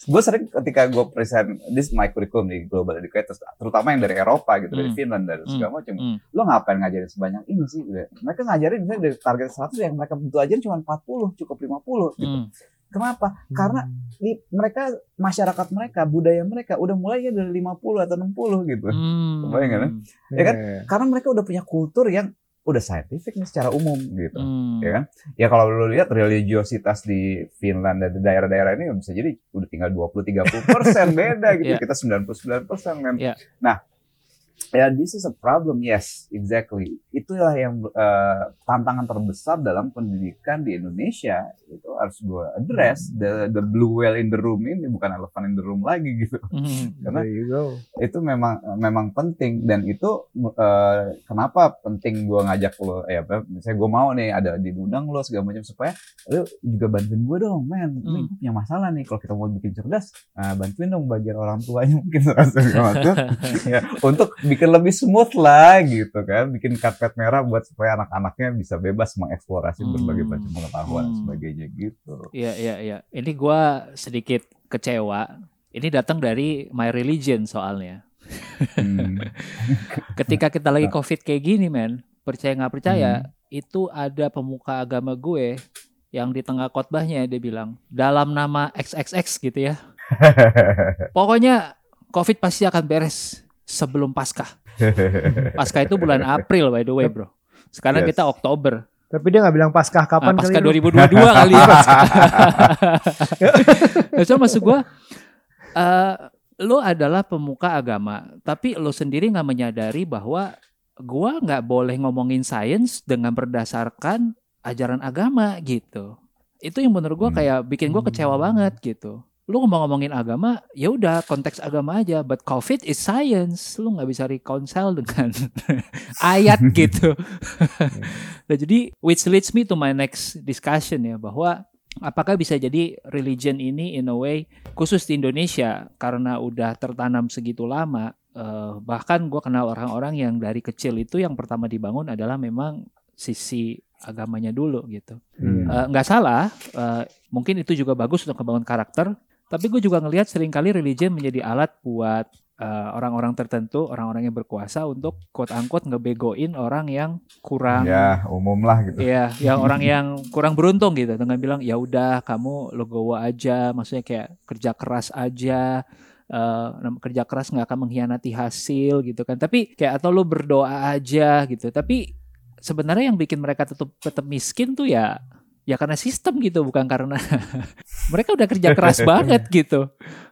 Gue sering ketika gue present, this my curriculum di Global Educators, terutama yang dari Eropa gitu, mm. dari Finland, dari mm. segala macam. Mm. Lo ngapain ngajarin sebanyak ini sih? Mereka ngajarin misalnya dari target seratus yang mereka butuh ajarin cuma empat puluh, cukup lima puluh gitu. Mm. Kenapa? Hmm. Karena di mereka masyarakat mereka, budaya mereka udah mulai dari lima puluh atau enam puluh gitu. Hmm. Kebayang kan? Yeah. Ya kan? Karena mereka udah punya kultur yang udah scientific nih secara umum gitu. Hmm. Ya kan? Ya kalau lu lihat religiositas di Finland dan daerah-daerah ini bisa jadi udah tinggal dua puluh sampai tiga puluh persen beda gitu. Yeah. Kita sembilan puluh sembilan persen kan. Yeah. Nah, Yeah, this is a problem. Yes, exactly. Itulah yang uh, tantangan terbesar dalam pendidikan di Indonesia. Itu harus gue address. Mm. The, the blue whale in the room ini bukan elephant in the room lagi gitu. Mm. Karena itu memang memang penting dan itu uh, kenapa penting gue ngajak lo. Ya, misalnya gue mau nih ada diundang lo segala macam supaya lo juga bantuin gue dong, man. Mm. Ini punya masalah nih kalau kita mau bikin cerdas, nah, bantuin dong bagian orang tuanya mungkin terasa-terasa. Ya, untuk bikin lebih smooth lah gitu kan, bikin karpet merah buat supaya anak-anaknya bisa bebas mengeksplorasi hmm. berbagai macam pengetahuan hmm. sebagainya gitu. Iya iya iya. Ini gue sedikit kecewa. Ini datang dari My Religion soalnya. Hmm. Ketika kita lagi COVID kayak gini, men, percaya nggak percaya, hmm. itu ada pemuka agama gue yang di tengah khotbahnya dia bilang dalam nama X X X gitu ya. Pokoknya COVID pasti akan beres. Sebelum Paskah. Paskah itu bulan April by the way bro. Sekarang yes. kita Oktober. Tapi dia gak bilang Paskah kapan nah, Paskah kali dua ribu dua puluh dua itu? Kali ya. Maksudnya maksud gue. Uh, lo adalah pemuka agama. Tapi lo sendiri gak menyadari bahwa gue gak boleh ngomongin sains dengan berdasarkan ajaran agama gitu. Itu yang menurut gue hmm. kayak bikin gue kecewa hmm. banget gitu. Lu mau ngomongin agama, ya udah konteks agama aja. But COVID is science. Lu nggak bisa reconcile dengan ayat gitu. Nah, jadi which leads me to my next discussion ya, bahwa apakah bisa jadi religion ini in a way khusus di Indonesia karena udah tertanam segitu lama. Uh, bahkan gue kenal orang-orang yang dari kecil itu yang pertama dibangun adalah memang sisi agamanya dulu gitu. Hmm. Uh, nggak salah. Uh, mungkin itu juga bagus untuk membangun karakter. Tapi gue juga ngelihat seringkali religion menjadi alat buat uh, orang-orang tertentu, orang-orang yang berkuasa untuk quote-unquote ngebegoin orang yang kurang. Ya, umum lah gitu. Iya, yang orang yang kurang beruntung gitu. Dengan bilang, ya udah kamu legowo aja, maksudnya kayak kerja keras aja, uh, kerja keras gak akan mengkhianati hasil gitu kan. Tapi kayak atau lu berdoa aja gitu. Tapi sebenarnya yang bikin mereka tetap, tetap miskin tuh ya, ya karena sistem gitu, bukan karena mereka udah kerja keras banget gitu.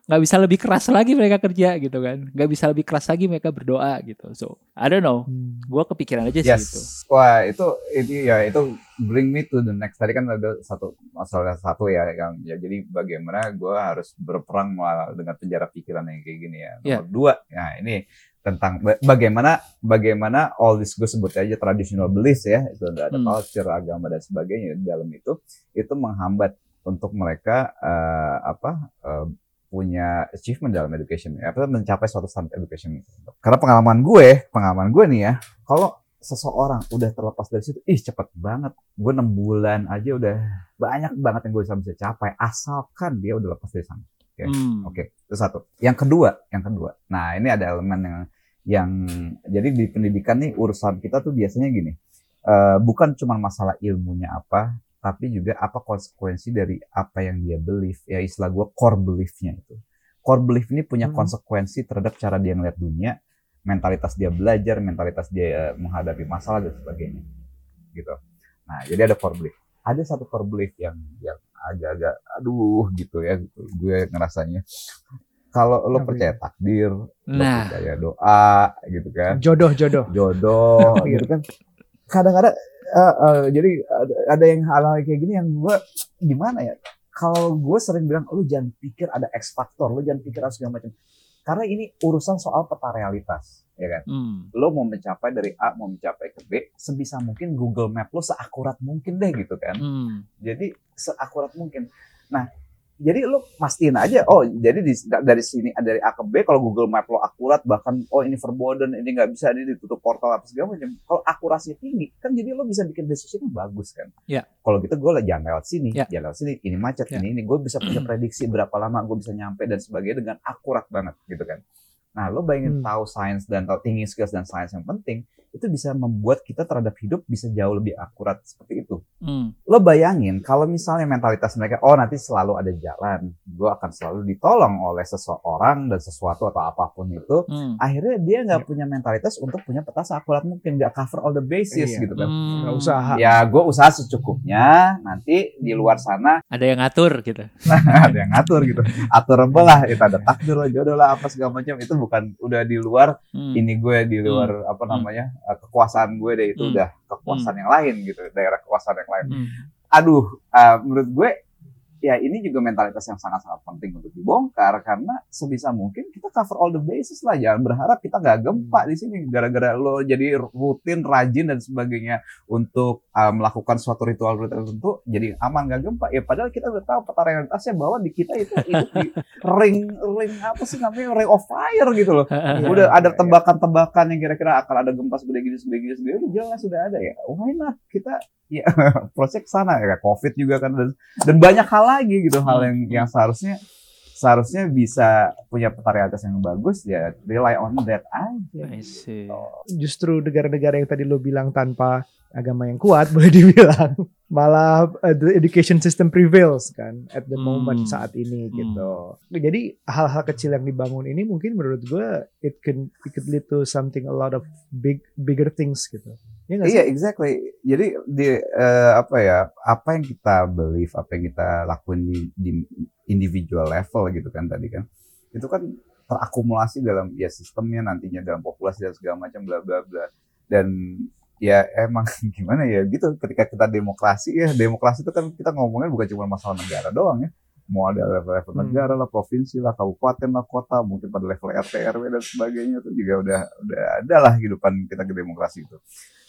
Gak bisa lebih keras lagi mereka kerja gitu kan. Gak bisa lebih keras lagi mereka berdoa gitu. So, I don't know. Hmm. Gue kepikiran aja yes. sih itu. Wah, itu, itu ya itu bring me to the next. Tadi kan ada satu masalah satu ya, Kang. Ya, jadi bagaimana gue harus berperang dengan penjara pikiran yang kayak gini ya. Nomor yeah. dua, nah ini tentang bagaimana bagaimana all this gue sebut aja traditional beliefs ya, itu ada hmm. culture, agama dan sebagainya di dalam itu itu menghambat untuk mereka uh, apa uh, punya achievement dalam education apa mencapai suatu standar education. Karena pengalaman gue pengalaman gue nih ya, kalau seseorang udah terlepas dari situ, ih cepet banget. Gue enam bulan aja udah banyak banget yang gue bisa bisa capai asalkan dia udah lepas dari sana. Oke, okay. hmm. okay. Itu satu. Yang kedua, yang kedua. Nah, ini ada elemen yang yang jadi di pendidikan nih urusan kita tuh biasanya gini, uh, bukan cuma masalah ilmunya apa, tapi juga apa konsekuensi dari apa yang dia believe, ya istilah gue core beliefnya itu. Core belief ini punya hmm. konsekuensi terhadap cara dia ngeliat dunia, mentalitas dia belajar, mentalitas dia menghadapi masalah dan sebagainya, gitu. Nah, jadi ada core belief. Ada satu core belief yang yang agak-agak, aduh gitu ya, gitu. Gue ngerasanya. Kalau lo percaya takdir, nah. lo percaya doa, gitu kan? Jodoh-jodoh, jodoh, gitu kan? Kadang-kadang, uh, uh, jadi ada yang hal-hal kayak gini yang gue gimana ya? Kalau gue sering bilang, lo jangan pikir ada X faktor, lo jangan pikir harus segala macam. Karena ini urusan soal peta realitas, ya kan? Hmm. Lo mau mencapai dari A, mau mencapai ke B, sebisa mungkin Google Map lo seakurat mungkin deh, gitu kan? Hmm. Jadi seakurat mungkin. Nah. Jadi lo mastiin aja, oh jadi di, dari sini, dari A ke B, kalau Google Map lo akurat, bahkan oh ini verboten, ini nggak bisa, ini ditutup portal apa segala macam. Kalau akurasinya tinggi, kan jadi lo bisa bikin decision yang bagus kan. Yeah. Kalau gitu gue lah jangan lewat sini, yeah. jangan lewat sini, ini macet, yeah. ini ini, gue bisa punya prediksi berapa lama gue bisa nyampe dan sebagainya dengan akurat banget gitu kan. Nah lo bayangin hmm. tahu sains dan tahu thinking skills dan sains yang penting, itu bisa membuat kita terhadap hidup bisa jauh lebih akurat seperti itu. Mm. Lo bayangin kalau misalnya mentalitas mereka, oh nanti selalu ada jalan, gue akan selalu ditolong oleh seseorang dan sesuatu atau apapun itu, mm. akhirnya dia nggak punya mentalitas untuk punya peta seakurat mungkin, nggak cover all the bases iya. gitu kan. Mm. Gak usaha. Ya gue usaha secukupnya, nanti di luar sana ada yang ngatur gitu. Ada yang ngatur gitu. Atur rembel lah, itu ada takdir lah, jodoh lah, apa segala macam, itu bukan udah di luar mm. ini gue di luar mm. apa namanya kekuasaan gue deh, itu mm. udah kekuasaan mm. yang lain gitu, daerah kekuasaan yang lain. Mm. Aduh, uh, menurut gue ya ini juga mentalitas yang sangat-sangat penting untuk dibongkar, karena sebisa mungkin kita cover all the bases lah, jangan berharap kita nggak gempa di sini gara-gara lo jadi rutin, rajin dan sebagainya untuk uh, melakukan suatu ritual tertentu jadi aman nggak gempa ya, padahal kita udah tahu peta realitasnya bahwa di kita itu hidup di ring ring apa sih namanya ring of fire gitu loh, udah ada tembakan-tembakan yang kira-kira akan ada gempa segede gini segede gini segede gini, jelas sudah ada ya, why not kita ya proyek sana ya, COVID juga kan, dan, dan banyak hal lagi gitu, hal yang yang seharusnya seharusnya bisa punya peta realitas yang bagus ya, rely on that aja. Gitu. Justru negara-negara yang tadi lo bilang tanpa agama yang kuat boleh dibilang malah uh, the education system prevails kan at the hmm. moment saat ini gitu. Hmm. Jadi hal-hal kecil yang dibangun ini mungkin menurut gue it can it could lead to something a lot of big bigger things gitu. Iya, yeah, exactly. Jadi di uh, apa ya, apa yang kita believe, apa yang kita lakuin di, di individual level gitu kan tadi kan, itu kan terakumulasi dalam ya sistemnya nantinya dalam populasi dan segala macam bla bla bla. Dan ya emang gimana ya gitu, ketika kita demokrasi ya, demokrasi itu kan kita ngomongin bukan cuma masalah negara doang ya, mau ada level-level hmm. negara lah, provinsi lah, kabupaten lah, kota, mungkin pada level R T R W dan sebagainya itu juga udah udah ada lah kehidupan kita ke demokrasi itu.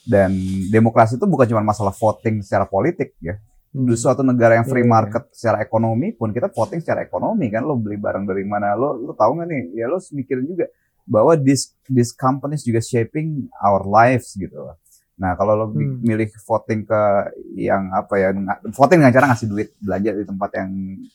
Dan demokrasi itu bukan cuma masalah voting secara politik ya. Di suatu negara yang free market secara ekonomi pun kita voting secara ekonomi kan, lo beli barang dari mana, lo lo tahu nggak nih? Ya lo mikirin juga bahwa this this companies juga shaping our lives gitu. Nah kalau lo hmm. milih voting ke yang apa ya, voting dengan cara ngasih duit belanja di tempat yang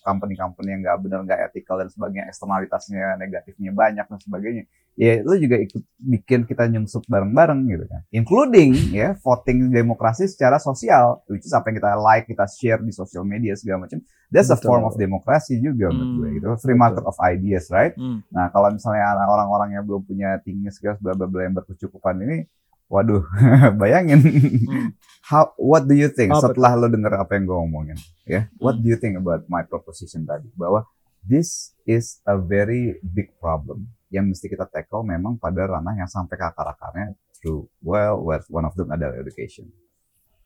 company-company yang nggak benar, nggak ethical dan sebagainya, eksternalitasnya negatifnya banyak dan sebagainya, ya lo juga ikut bikin kita nyungsep bareng-bareng gitu kan, including ya voting demokrasi secara sosial, which is apa yang kita like, kita share di social media segala macam, that's Betul. a form of demokrasi juga menurut gue gitu, free market Betul. of ideas, right? Hmm. Nah kalau misalnya orang-orang yang belum punya things segala bla bla yang berkecukupan ini, waduh, bayangin. Hmm. How, what do you think oh, setelah betul. Lo dengar apa yang gue ngomongin, ya? Yeah? What do you think about my proposition tadi? Bahwa this is a very big problem yang mesti kita tackle memang pada ranah yang sampai ke akar-akarnya through, well, one of them adalah education.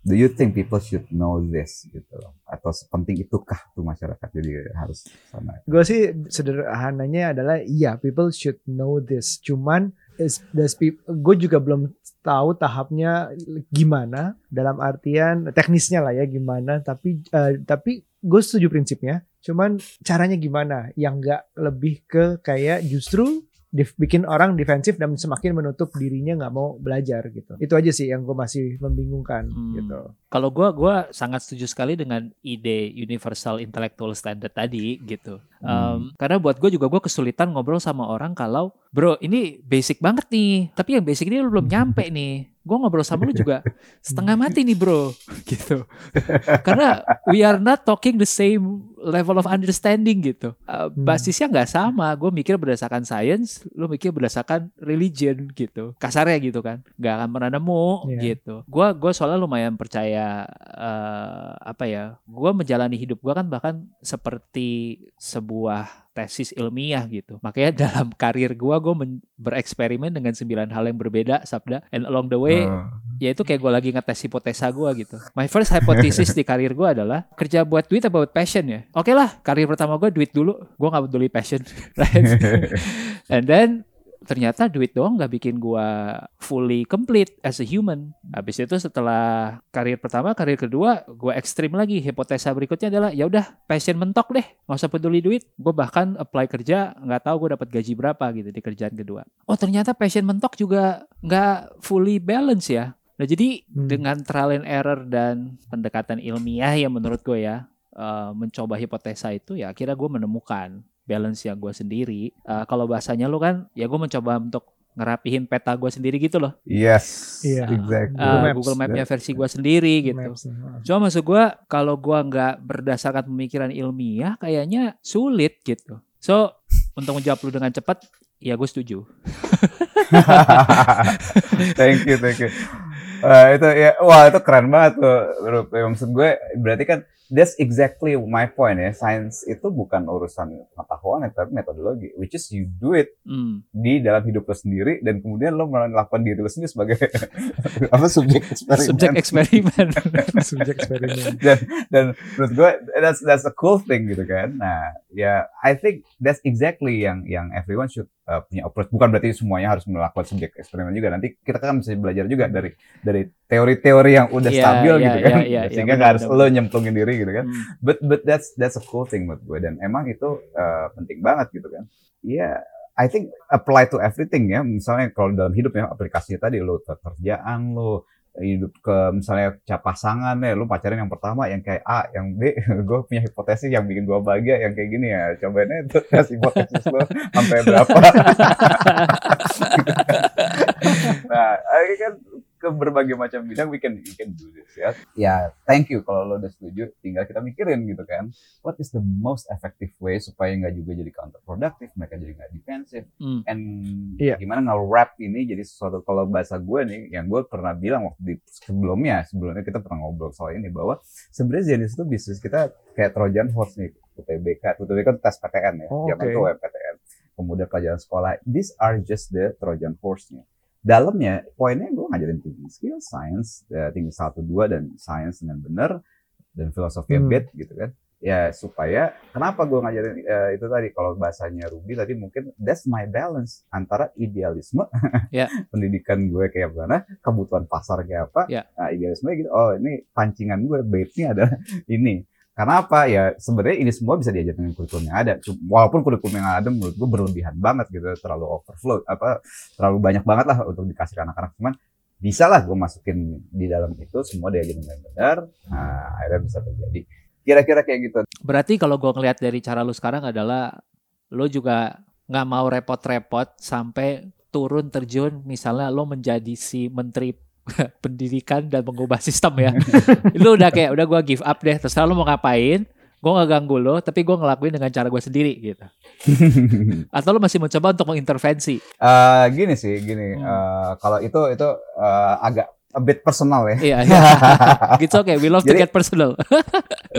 Do you think people should know this gitu loh? Atau sepenting itukah tuh masyarakat? Jadi harus sama. Gue sih sederhananya adalah iya, yeah, people should know this. Cuman gue juga belum tahu tahapnya gimana, dalam artian teknisnya lah ya gimana, tapi uh, tapi gue setuju prinsipnya, cuman caranya gimana yang nggak lebih ke kayak justru dif- bikin orang defensif dan semakin menutup dirinya nggak mau belajar gitu. Itu aja sih yang gue masih membingungkan hmm. gitu. Kalau gue gue sangat setuju sekali dengan ide universal intellectual standard tadi gitu. Um, hmm. Karena buat gue juga gue kesulitan ngobrol sama orang kalau bro ini basic banget nih, tapi yang basic ini lu belum nyampe nih. Gue ngobrol sama lu juga setengah mati nih bro, gitu. Karena we are not talking the same level of understanding gitu. Uh, basisnya nggak sama. Gue mikir berdasarkan science, lu mikir berdasarkan religion gitu. Kasarnya gitu kan, nggak akan pernah nemu yeah. gitu. Gue gue soalnya lumayan percaya uh, apa ya. Gue menjalani hidup gue kan bahkan seperti sebuah tesis ilmiah gitu. Makanya dalam karir gue, gue men- bereksperimen dengan sembilan hal yang berbeda, Sabda. And along the way, uh. ya itu kayak gue lagi ngetes hipotesa gue gitu. My first hypothesis di karir gue adalah, kerja buat duit atau buat passion ya? Oke okay lah, karir pertama gue duit dulu. Gue gak peduli passion. Right? And then, ternyata duit doang gak bikin gue fully complete as a human. Habis itu setelah karir pertama, karir kedua, gue ekstrim lagi. Hipotesa berikutnya adalah, ya udah passion mentok deh, gak usah peduli duit. Gue bahkan apply kerja, gak tahu gue dapat gaji berapa gitu di kerjaan kedua. Oh ternyata passion mentok juga gak fully balance ya. Nah jadi hmm. dengan trial and error dan pendekatan ilmiah yang menurut gue ya, uh, mencoba hipotesa itu ya akhirnya gue menemukan balance yang gue sendiri. Uh, kalau bahasanya lo kan, ya gue mencoba untuk ngerapihin peta gue sendiri gitu loh. Yes, yeah, uh, exactly. Uh, Google Map-nya Maps, versi gue sendiri gitu. Maps, uh. Cuma maksud gue, kalau gue nggak berdasarkan pemikiran ilmiah, kayaknya sulit gitu. So, untuk menjawab lu dengan cepat, ya gue setuju. Thank you, thank you. Uh, itu ya, wah itu keren banget tuh. Maksud gue, berarti kan that's exactly my point ya. Science itu bukan urusan pengetahuan, tapi metodologi. Which is you do it mm. di dalam hidup lo sendiri, dan kemudian lo melakukan diri lo sendiri sebagai apa subjek eksperimen. Subjek eksperimen. Subjek eksperimen. Dan, dan menurut gue, that's that's a cool thing gitu kan. Nah, ya yeah, I think that's exactly yang yang everyone should uh, punya approach. Bukan berarti semuanya harus melakukan subjek eksperimen juga. Nanti kita kan bisa belajar juga dari dari teori-teori yang udah yeah, stabil yeah, gitu yeah, kan, yeah, yeah, sehingga nggak yeah, harus lo nyemplungin diri gitu kan. Hmm. But but that's that's a cool thing buat gue, dan emang itu uh, penting banget gitu kan. Iya, yeah, I think apply to everything ya. Misalnya kalau dalam hidupnya aplikasinya tadi, lo pekerjaan lo, hidup ke misalnya pasangan ya, lo pacaran yang pertama yang kayak A, yang B, gue punya hipotesis yang bikin gue bahagia, yang kayak gini ya. Cobain aja tuh tes hipotesis lo sampai berapa. Nah, kan ke berbagai macam bidang, we can, we can do this ya. Ya, thank you kalau lo udah setuju, tinggal kita mikirin gitu kan. What is the most effective way supaya nggak juga jadi counterproductive, mereka jadi nggak defensive, mm. and yeah. gimana nge-wrap ini jadi sesuatu. Kalau bahasa gue nih, yang gue pernah bilang waktu di, sebelumnya, sebelumnya kita pernah ngobrol soal ini, bahwa sebenarnya Zenius itu bisnis kita kayak Trojan Horse nih, P T B K, P T B K itu tes P T N ya, oh, zaman okay. itu P T N, kemudian pelajaran sekolah. These are just the Trojan Horse-nya. Dalamnya, poinnya gue ngajarin thinking skill, science, uh, thinking satu dua dan science dengan benar, dan filosofi embed hmm. gitu kan. Ya supaya, kenapa gue ngajarin uh, itu tadi, kalau bahasanya Ruby tadi mungkin, that's my balance antara idealisme, yeah. pendidikan gue kayak gimana, kebutuhan pasar kayak apa, yeah. nah, idealisme gitu, oh ini pancingan gue, baitnya adalah ini. Karena apa ya, sebenarnya ini semua bisa diajar dengan kurikulum yang ada. Walaupun kurikulum yang ada menurut gue berlebihan banget gitu, terlalu overflow, apa terlalu banyak banget lah untuk dikasih ke anak-anak. Cuman bisa lah gue masukin di dalam itu semua diajar dengan benar. Nah, akhirnya bisa terjadi. Kira-kira kayak gitu. Berarti kalau gue ngelihat dari cara lu sekarang adalah lu juga nggak mau repot-repot sampai turun terjun, misalnya lu menjadi si menteri pendidikan dan mengubah sistem ya. Lu udah kayak udah gue give up deh, terserah lu mau ngapain, gue gak ganggu lo, tapi gue ngelakuin dengan cara gue sendiri gitu. Atau lu masih mencoba untuk mengintervensi? Uh, gini sih, gini. Hmm. Uh, kalau itu itu uh, agak a bit personal ya. Iya, iya. It's okay, we love to get personal.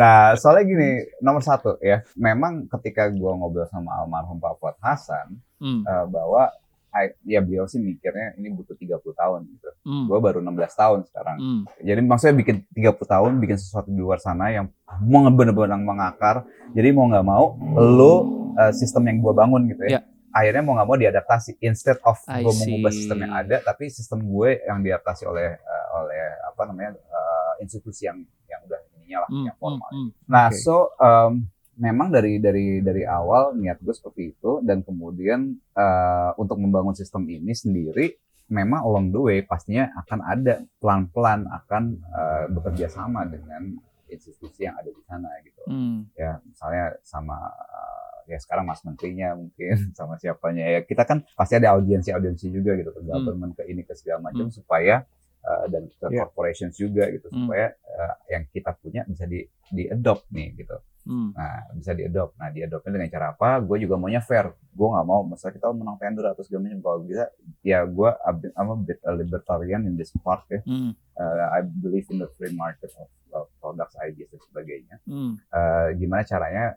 Nah, soalnya gini, nomor satu ya, memang ketika gue ngobrol sama almarhum Pak Fuad Hasan, hmm. uh, bahwa I, ya beliau sih mikirnya ini butuh tiga puluh tahun gitu. Mm. Gue baru enam belas tahun sekarang. Mm. Jadi maksudnya bikin tiga puluh tahun, bikin sesuatu di luar sana yang benar-benar mengakar. Jadi mau nggak mau, lo uh, sistem yang gue bangun gitu ya. Yeah. Akhirnya mau nggak mau diadaptasi. Instead of gue mengubah sistem yang ada, tapi sistem gue yang diadaptasi oleh uh, oleh apa namanya uh, institusi yang yang udah ininya lah, mm. yang formal. Mm. Nah, okay. so um, memang dari dari dari awal niat gue seperti itu, dan kemudian uh, untuk membangun sistem ini sendiri memang along the way pastinya akan ada pelan-pelan akan uh, bekerja sama dengan institusi yang ada di sana gitu. Hmm. Ya misalnya sama uh, ya sekarang mas menterinya mungkin sama siapanya ya, kita kan pasti ada audiensi-audiensi juga gitu ke government, hmm. ke ini ke segala macam, hmm. supaya Uh, dan ke yeah. corporations juga gitu, mm. supaya uh, yang kita punya bisa di di adopt nih gitu. Mm. Nah bisa di adopt. Nah di adoptnya dengan cara apa? Gue juga maunya fair. Gue nggak mau misalnya kita menang tender atau segala macam. Kalau bisa ya gue I'm a bit a libertarian in this part ya. Mm. Uh, I believe in the free market of, of products, ideas dan sebagainya. Mm. Uh, gimana caranya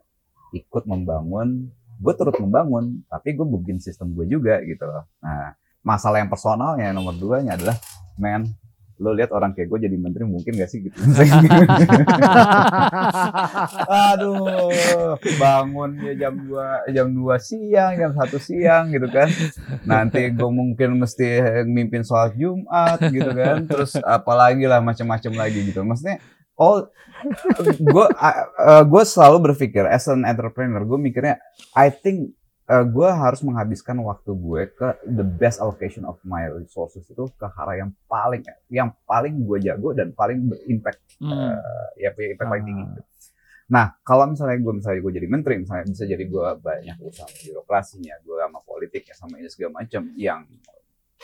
ikut membangun? Gue turut membangun, tapi gue bikin sistem gue juga gitu loh. Nah masalah yang personalnya nomor dua nya adalah men, lo lihat orang kayak gue jadi menteri mungkin gak sih gitu? Aduh, bangun ya jam dua, jam dua siang, jam satu siang gitu kan. Nanti gue mungkin mesti mimpin sholat Jumat gitu kan. Terus apalagi lah macam-macam lagi gitu. Maksudnya all gue uh, gue selalu berpikir as an entrepreneur, gue mikirnya I think Uh, gue harus menghabiskan waktu gue ke the best allocation of my resources itu ke arah yang paling yang paling gue jago dan paling berimpact, hmm. uh, ya punya impact ah. paling tinggi. Nah kalau misalnya gue misalnya gue jadi menteri, misalnya bisa jadi gue banyak urusan birokrasinya, gue sama politiknya, sama ini segala macam yang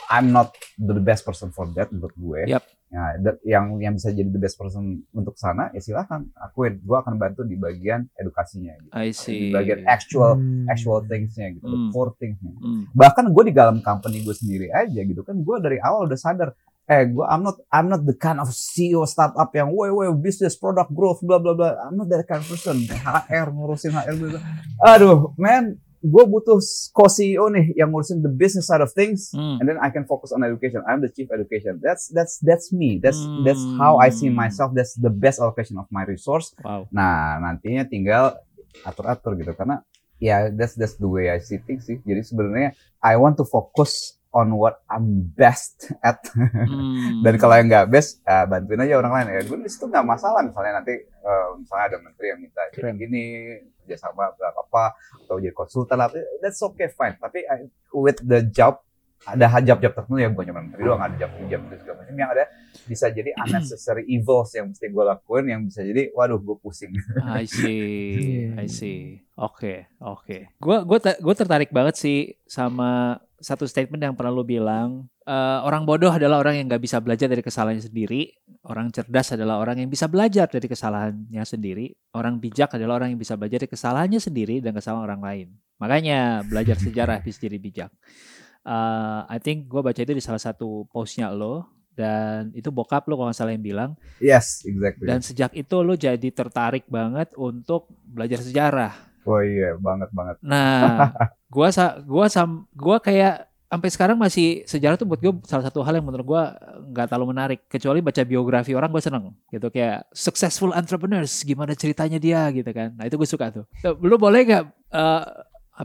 I'm not the best person for that menurut gue. Yep. Nah, yang yang bisa jadi the best person untuk sana, ya silakan. Aku gue akan bantu di bagian edukasinya, gitu. I see. Di bagian actual hmm. actual thingsnya, gitu, hmm. the core thingsnya. Hmm. Bahkan gue di dalam company gue sendiri aja, gitu kan. Gue dari awal udah sadar, eh gue I'm not I'm not the kind of C E O startup yang way way business product growth bla bla bla. I'm not that kind of person. H R ngurusin H R gitu. Aduh, man. Gue butuh co-C E O nih yang ngurusin the business side of things, mm. and then I can focus on education. I'm the chief education. That's that's that's me. That's mm. that's how I see myself. That's the best allocation of my resource. Wow. Nah, nantinya tinggal atur-atur gitu karena ya yeah, that's that's the way I see things sih. Jadi sebenarnya I want to focus on what I'm best at. Mm. Dan kalau yang nggak best, uh, bantuin aja orang lain. Ya, gue di situ nggak masalah. Misalnya nanti uh, misalnya ada menteri yang minta jadi gini. Kerjasama apa atau jadi konsultan lah, that's okay fine. Tapi I, with the job ada hajab-jab tertentu yang gue cuma menteri doang, ada jab-jab segala macam yang ada bisa jadi unnecessary evils yang mesti gue lakuin yang bisa jadi waduh gue pusing. I see, I see. Oke, okay, oke. Okay. Gue gue ter, gue tertarik banget sih sama satu statement yang pernah lo bilang. Uh, orang bodoh adalah orang yang gak bisa belajar dari kesalahannya sendiri. Orang cerdas adalah orang yang bisa belajar dari kesalahannya sendiri. Orang bijak adalah orang yang bisa belajar dari kesalahannya sendiri dan kesalahan orang lain. Makanya belajar sejarah bisa jadi bijak. Uh, I think gue baca itu di salah satu postnya lo. Dan itu bokap lo kalau gak salah yang bilang. Yes, exactly. Dan sejak itu lo jadi tertarik banget untuk belajar sejarah. Oh iya, banget-banget. Nah, gue sa- gua sam- gua kayak... sampai sekarang masih sejarah tuh buat gue salah satu hal yang menurut gue nggak terlalu menarik kecuali baca biografi orang gue seneng gitu kayak successful entrepreneurs gimana ceritanya dia gitu kan, nah itu gue suka tuh. Lu boleh nggak uh,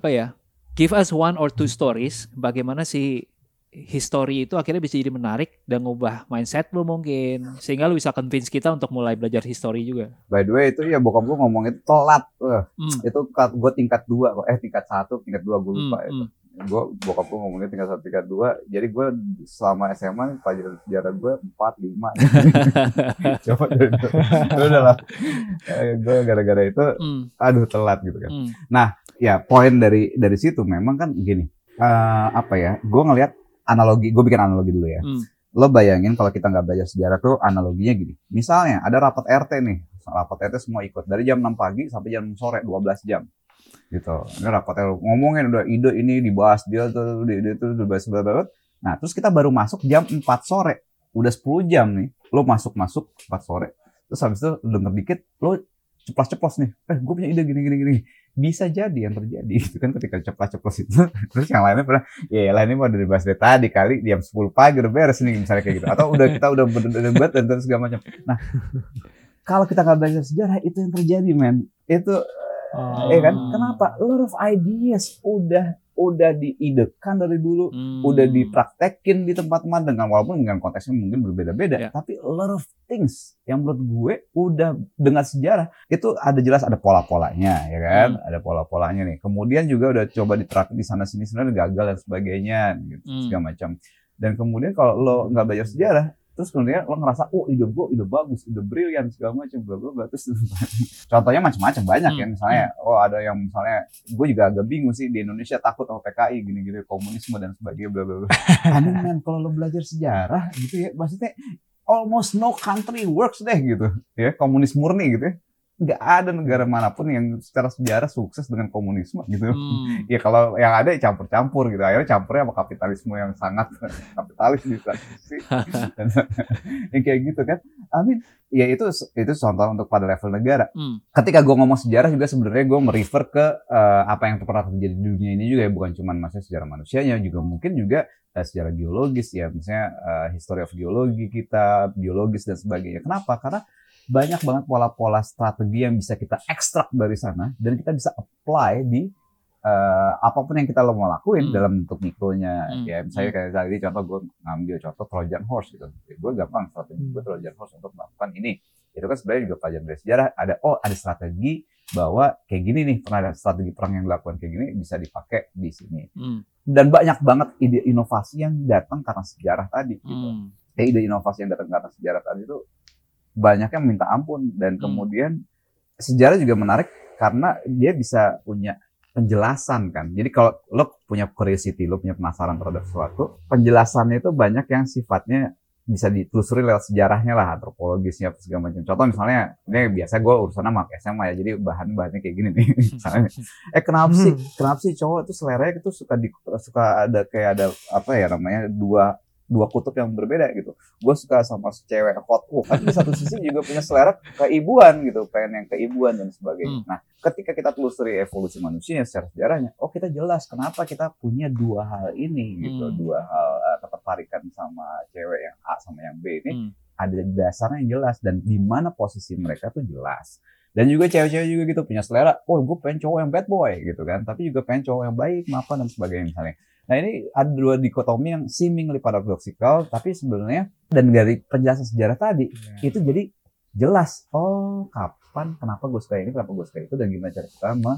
apa ya give us one or two stories bagaimana si history itu akhirnya bisa jadi menarik dan ngubah mindset lu mungkin sehingga lu bisa convince kita untuk mulai belajar history juga. By the way itu ya bokap gue ngomong itu telat mm. itu gue tingkat dua eh tingkat satu tingkat dua gue lupa mm, itu mm. gue bokap gue ngomongnya tinggal satu tiga dua, jadi gue selama S M A pelajaran sejarah gue empat lima, coba udah udah lah, gue gara-gara itu, mm. aduh telat gitu kan. Mm. Nah, ya poin dari dari situ memang kan gini, uh, apa ya, gue ngelihat analogi, gue bikin analogi dulu ya. Mm. Lo bayangin kalau kita nggak belajar sejarah tuh analoginya gini, misalnya ada rapat R T nih, rapat R T semua ikut dari jam enam pagi sampai jam sore dua belas jam. Gitu, ini rapatnya ngomongin udah ide ini dibahas dia tuh ide itu dibahas banget. Nah terus kita baru masuk jam empat sore, udah sepuluh jam nih, lo masuk masuk empat sore, terus habis itu lo denger dikit, lo ceplos ceplos nih, eh gue punya ide gini gini gini, bisa jadi yang terjadi itu kan ketika ceplos ceplos itu, terus yang lainnya pernah, ya lainnya mau dari bahas dari tadi kali jam sepuluh pagi udah beres nih misalnya kayak gitu, atau udah kita udah berdebat dan terus segala macam. Nah kalau kita nggak belajar sejarah itu yang terjadi men, itu Oh. Ya kan? Kenapa? A lot of ideas udah udah diidekan dari dulu, hmm. udah dipraktekin di tempat-tempat dengan walaupun dengan konteksnya mungkin berbeda-beda, yeah. tapi a lot of things yang menurut gue udah dengan sejarah itu ada jelas ada pola-polanya, ya kan? Hmm. Ada pola-polanya nih. Kemudian juga udah coba diterapin di sana sini sebenarnya gagal dan sebagainya, gitu, hmm. segala macam. Dan kemudian kalau lo nggak belajar sejarah terus kemudian lo ngerasa, oh ide gue ide bagus, ide brilian segala macam, bla bla bla. Terus contohnya macam-macam banyak hmm. ya misalnya, oh ada yang misalnya, gue juga agak bingung sih di Indonesia takut sama P K I gini-gini komunisme dan sebagainya, bla bla bla. Aneh kan kalau lo belajar sejarah gitu ya, maksudnya almost no country works deh gitu, ya komunis murni gitu ya. Nggak ada negara manapun yang secara sejarah sukses dengan komunisme gitu. Hmm. Ya kalau yang ada ya campur-campur gitu. Akhirnya campurnya sama kapitalisme yang sangat kapitalis gitu. Yang kayak gitu kan. I mean, ya itu itu contoh untuk pada level negara. Hmm. Ketika gue ngomong sejarah juga sebenarnya gue merefer ke uh, apa yang pernah terjadi di dunia ini juga ya, bukan cuma masalah sejarah manusianya juga mungkin juga uh, sejarah geologis ya, misalnya uh, history of geologi kita, biologis dan sebagainya. Kenapa? Karena banyak banget pola-pola strategi yang bisa kita ekstrak dari sana dan kita bisa apply di uh, apapun yang kita mau lakuin hmm. dalam bentuk mikronya. Hmm. Ya, misalnya kayak tadi contoh gue ngambil contoh Trojan Horse gitu. Gue gampang strategi hmm. gue Trojan Horse untuk melakukan ini. Itu kan sebenarnya juga pelajaran dari sejarah. Ada oh ada strategi bahwa kayak gini nih pernah ada strategi perang yang dilakukan kayak gini bisa dipakai di sini. Hmm. Dan banyak banget ide inovasi yang datang karena sejarah tadi. Gitu. Hmm. Ya, ide inovasi yang datang karena sejarah tadi itu banyaknya minta ampun dan kemudian hmm. sejarah juga menarik karena dia bisa punya penjelasan kan. Jadi kalau lo punya curiosity, lo punya penasaran terhadap sesuatu, penjelasannya itu banyak yang sifatnya bisa ditelusuri lewat sejarahnya lah, antropologisnya segala macam. Contoh misalnya, ini biasa gue urusan sama S M A ya, jadi bahan-bahannya kayak gini nih. Misalnya, eh kenapa sih, kenapa sih cowok itu seleranya itu suka di, suka ada kayak ada apa ya namanya dua dua kutub yang berbeda gitu. Gue suka sama cewek hot, uh, tapi di satu sisi juga punya selera keibuan gitu, pengen yang keibuan dan sebagainya. Hmm. Nah, ketika kita telusuri evolusi manusia secara sejarahnya, oh kita jelas kenapa kita punya dua hal ini gitu, hmm. dua hal uh, ketertarikan sama cewek yang A sama yang B ini hmm. ada dasarnya yang jelas dan di mana posisi mereka tuh jelas. Dan juga cewek-cewek juga gitu punya selera, oh gue pengen cowok yang bad boy gitu kan, tapi juga pengen cowok yang baik, mapan dan sebagainya misalnya. Nah ini ada dua dikotomi yang seemingly paradoxical, tapi sebenarnya dan dari penjelasan sejarah tadi yeah. itu jadi jelas. Oh kapan, kenapa gue suka ini, kenapa gue suka itu, dan gimana cara kita me,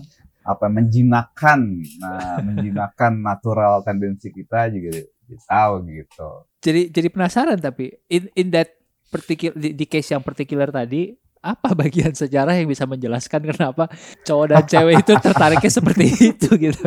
apa menjinakkan, nah, menjinakkan natural tendensi kita juga tahu gitu. Jadi jadi penasaran tapi in in that particular di, di case yang particular tadi. Apa bagian sejarah yang bisa menjelaskan kenapa cowok dan cewek itu tertariknya seperti itu gitu?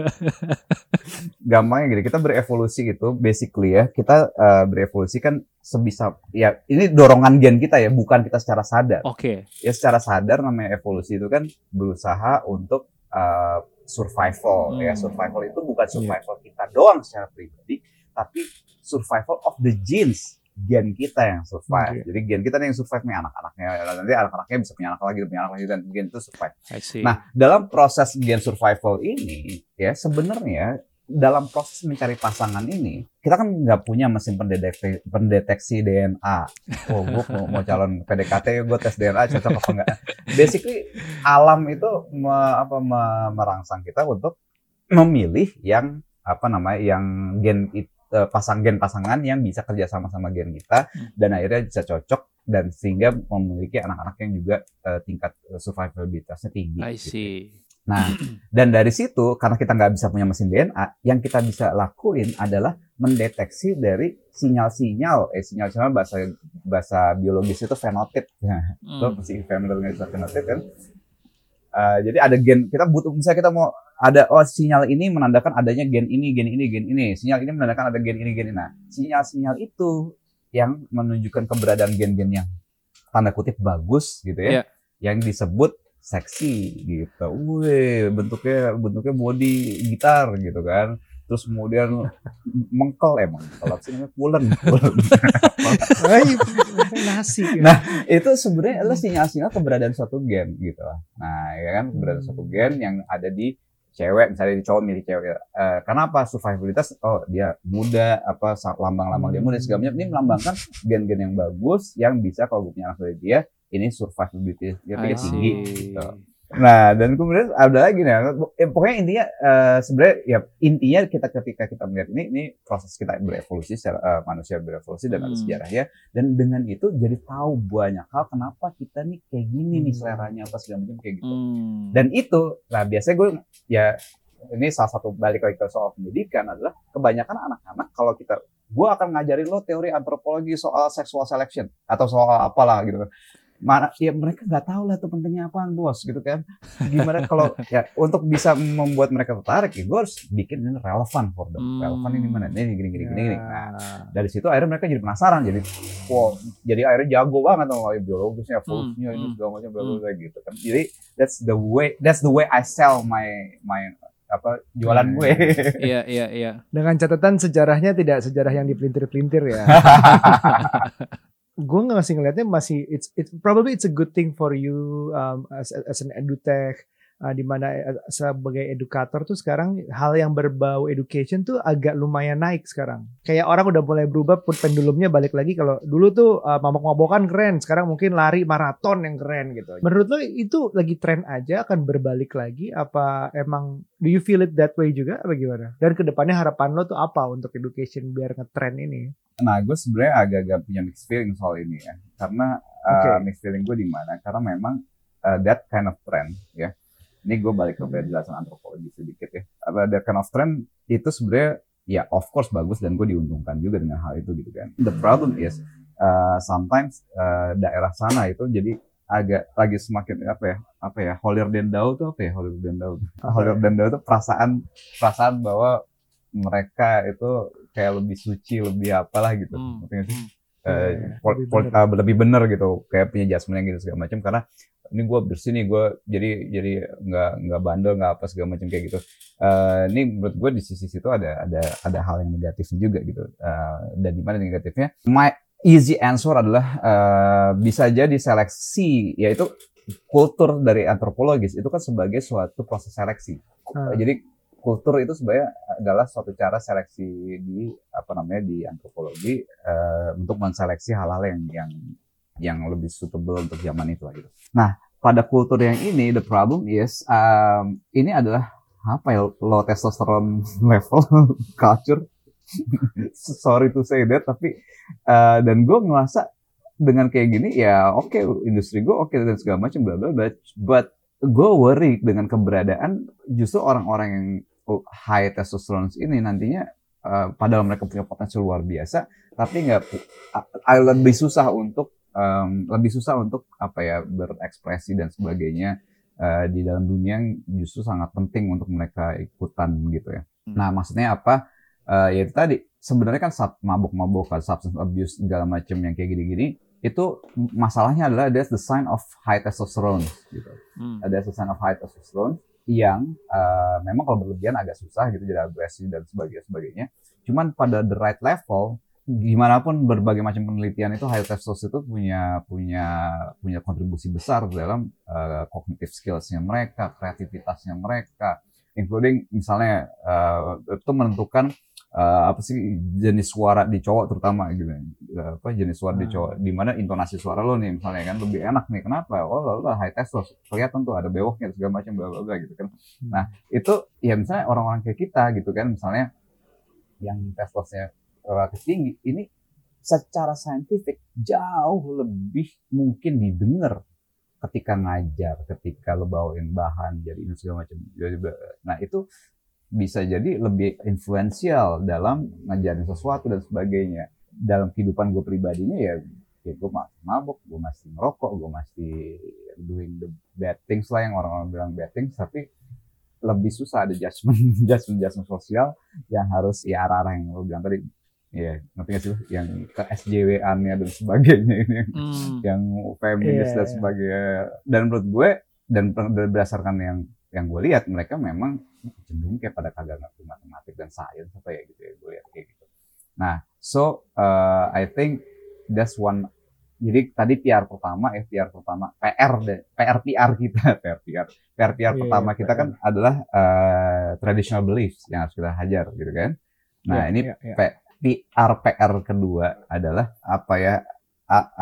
Gampangnya gini, kita berevolusi gitu, basically ya kita uh, berevolusi kan sebisa ya ini dorongan gen kita ya, bukan kita secara sadar. Oke. Okay. Ya secara sadar namanya evolusi itu kan berusaha untuk uh, survival hmm. ya survival itu bukan survival yeah. kita doang secara pribadi, tapi survival of the genes. Gen kita yang survive, okay. Jadi gen kita nih yang survive nih anak-anaknya, nanti anak-anaknya bisa punya anak lagi, punya anak lagi dan gen itu survive. Nah, dalam proses gen survival ini, ya sebenarnya dalam proses mencari pasangan ini, kita kan nggak punya mesin pendeteksi, pendeteksi D N A. Oh, gue mau, mau calon P D K T, gue tes D N A cocok apa enggak? Basically, alam itu me, apa, me, merangsang kita untuk memilih yang apa namanya, yang gen itu. Pasang gen pasangan yang bisa kerja sama sama gen kita dan akhirnya bisa cocok dan sehingga memiliki anak-anak yang juga uh, tingkat survivabilitasnya tinggi. I see. Gitu. Nah, dan dari situ karena kita nggak bisa punya mesin D N A, yang kita bisa lakuin adalah mendeteksi dari sinyal-sinyal, eh sinyal-sinyal bahasa bahasa biologis itu fenotip. Mm. Lo pasti familiar dengan fenotip kan? Uh, jadi ada gen, kita butuh misalnya kita mau ada oh sinyal ini menandakan adanya gen ini, gen ini, gen ini. Sinyal ini menandakan ada gen ini, gen ini. Nah, sinyal-sinyal itu yang menunjukkan keberadaan gen-gen yang tanda kutip bagus gitu ya. Yeah. Yang disebut seksi gitu. Wih, bentuknya bentuknya body gitar gitu kan. Terus kemudian mengkel emang kalau sih namanya pulen, pulen. Nasi, gitu. Nah itu sebenarnya adalah sinyal-sinyal keberadaan suatu gen gitu lah. Nah ya kan keberadaan suatu gen yang ada di cewek misalnya di cowok milih cewek. Uh, kenapa survivabilitas? Oh dia muda apa lambang-lambang dia muda segala macam. Ini melambangkan gen-gen yang bagus yang bisa kalau gue punya anak dari dia ini survivability dia tinggi. Gitu. Nah dan kemudian ada lagi nih, pokoknya intinya uh, sebenarnya ya intinya kita ketika kita melihat ini ini proses kita berevolusi secara uh, manusia berevolusi dan hmm. ada sejarahnya dan dengan itu jadi tahu banyak hal kenapa kita nih kayak gini hmm. nih seleranya apa segala macam kayak gitu hmm. dan itu lah biasanya gue ya ini salah satu balik lagi ke soal pendidikan adalah kebanyakan anak-anak kalau kita gue akan ngajarin lo teori antropologi soal sexual selection atau soal apalah gitu kan. Mana ya mereka nggak tahu lah tuh pentingnya apaan bos gitu kan gimana kalau ya untuk bisa membuat mereka tertarik ya gue harus bikin ini relevan for them hmm. relevan ini mana ini gini gini gini, gini. Nah, dari situ akhirnya mereka jadi penasaran jadi wow jadi akhirnya jago banget sama biologisnya evolusinya hmm. ini segala macam berbagai hmm. gitu kan jadi that's the way that's the way I sell my my apa jualan gue. Iya iya iya dengan catatan sejarahnya tidak sejarah yang dipelintir-pelintir ya. Gue nggak sih ngelihatnya masih it's it's probably it's a good thing for you um, as as an edutech uh, di mana sebagai edukator tuh sekarang hal yang berbau education tuh agak lumayan naik sekarang kayak orang udah mulai berubah pendulumnya balik lagi kalau dulu tuh uh, mabok-mabokan keren sekarang mungkin lari maraton yang keren gitu. Menurut lo itu lagi tren aja akan berbalik lagi apa emang do you feel it that way juga apa gimana dan kedepannya harapan lo tuh apa untuk education biar ngetren ini? Nah, gue sebenarnya agak-agak punya mixed feeling soal ini ya, karena okay. uh, mixed feeling gue di mana? Karena memang uh, that kind of trend, ya. Ini gue balik ke penjelasan antropologi sedikit ya. Uh, that kind of trend itu sebenarnya, ya of course bagus dan gue diuntungkan juga dengan hal itu gitu kan. The problem is uh, sometimes uh, daerah sana itu jadi agak lagi semakin apa ya apa ya holier than thou tuh apa ya holier than thou holier than thou tuh perasaan perasaan bahwa mereka itu kayak lebih suci, lebih apalah gitu, hmm. sih hmm. Uh, pol- pol- pol- uh, lebih bener gitu, kayak punya jasmennya gitu segala macam. Karena ini gue bersih nih, gue jadi jadi nggak nggak bandel, nggak apa segala macam kayak gitu. Uh, ini menurut gue di sisi situ ada ada ada hal yang negatifnya juga gitu. Uh, dan di mana negatifnya? My easy answer adalah uh, bisa jadi seleksi, yaitu kultur dari antropologis itu kan sebagai suatu proses seleksi. Hmm. Jadi kultur itu sebenarnya adalah suatu cara seleksi di apa namanya di antropologi uh, untuk menseleksi hal-hal yang yang yang lebih suitable untuk zaman itu lah gitu. Nah, pada kultur yang ini the problem is um, ini adalah apa ya low testosterone level culture. Sorry to say that, tapi uh, dan gue ngerasa dengan kayak gini ya oke okay, industri gue oke okay, dan segala macam bla bla bla, but gue worry dengan keberadaan justru orang-orang yang high testosterone ini nantinya uh, padahal mereka punya potensi luar biasa, tapi nggak uh, lebih susah untuk um, lebih susah untuk apa ya berekspresi dan sebagainya uh, di dalam dunia yang justru sangat penting untuk mereka ikutan gitu ya. Nah maksudnya apa? Uh, ya itu tadi sebenarnya kan sub, mabok-mabokan, substance abuse segala macam yang kayak gini-gini. Itu masalahnya adalah that's the sign of high testosterone gitu. Hmm. That's the sign of high testosterone yang uh, memang kalau berlebihan agak susah gitu, jadi agresif dan sebagainya sebagainya. Cuman pada the right level, gimana pun berbagai macam penelitian itu high testosterone itu punya punya punya kontribusi besar dalam uh, cognitive skills-nya mereka, kreativitasnya mereka, including misalnya uh, itu menentukan Uh, apa sih jenis suara di cowok terutama gitu uh, apa jenis suara hmm. di cowok di mana intonasi suara lo nih misalnya kan lebih enak nih kenapa oh lo, lo high testosterone kelihatan tuh ada bewoknya segala macam bla bla bla gitu kan. hmm. Nah itu ya misalnya orang-orang kayak kita gitu kan misalnya yang testosterone relatif tinggi ini secara saintifik jauh lebih mungkin didengar ketika ngajar, ketika lo bawain bahan jadi ini segala macam. Nah itu bisa jadi lebih influensial dalam ngajarin sesuatu dan sebagainya. Dalam kehidupan gue pribadinya ya, ya gue masih mabok, gue masih ngerokok, gue masih doing the bad things lah yang orang-orang bilang bad things, tapi lebih susah ada judgment, judgment, judgment sosial yang harus ya arah-arah yang lo bilang tadi. Iya, yeah, ngerti gak sih yang ke S J W A-nya dan sebagainya ini, mm. yang feminist yeah, dan sebagainya. Dan menurut gue, dan berdasarkan yang yang gue lihat mereka memang cenderung kayak pada kagak ngerti matematik dan sains atau ya gitu ya gue lihat kayak gitu. Nah, so uh, I think that's one. Jadi tadi P R pertama, eh, PR pertama, PR deh, PR PR kita, PR PR, PR, PR yeah, pertama kita P R. Kan adalah uh, traditional beliefs yang harus kita hajar gitu kan. Nah yeah, ini yeah, yeah. P R P R kedua adalah apa ya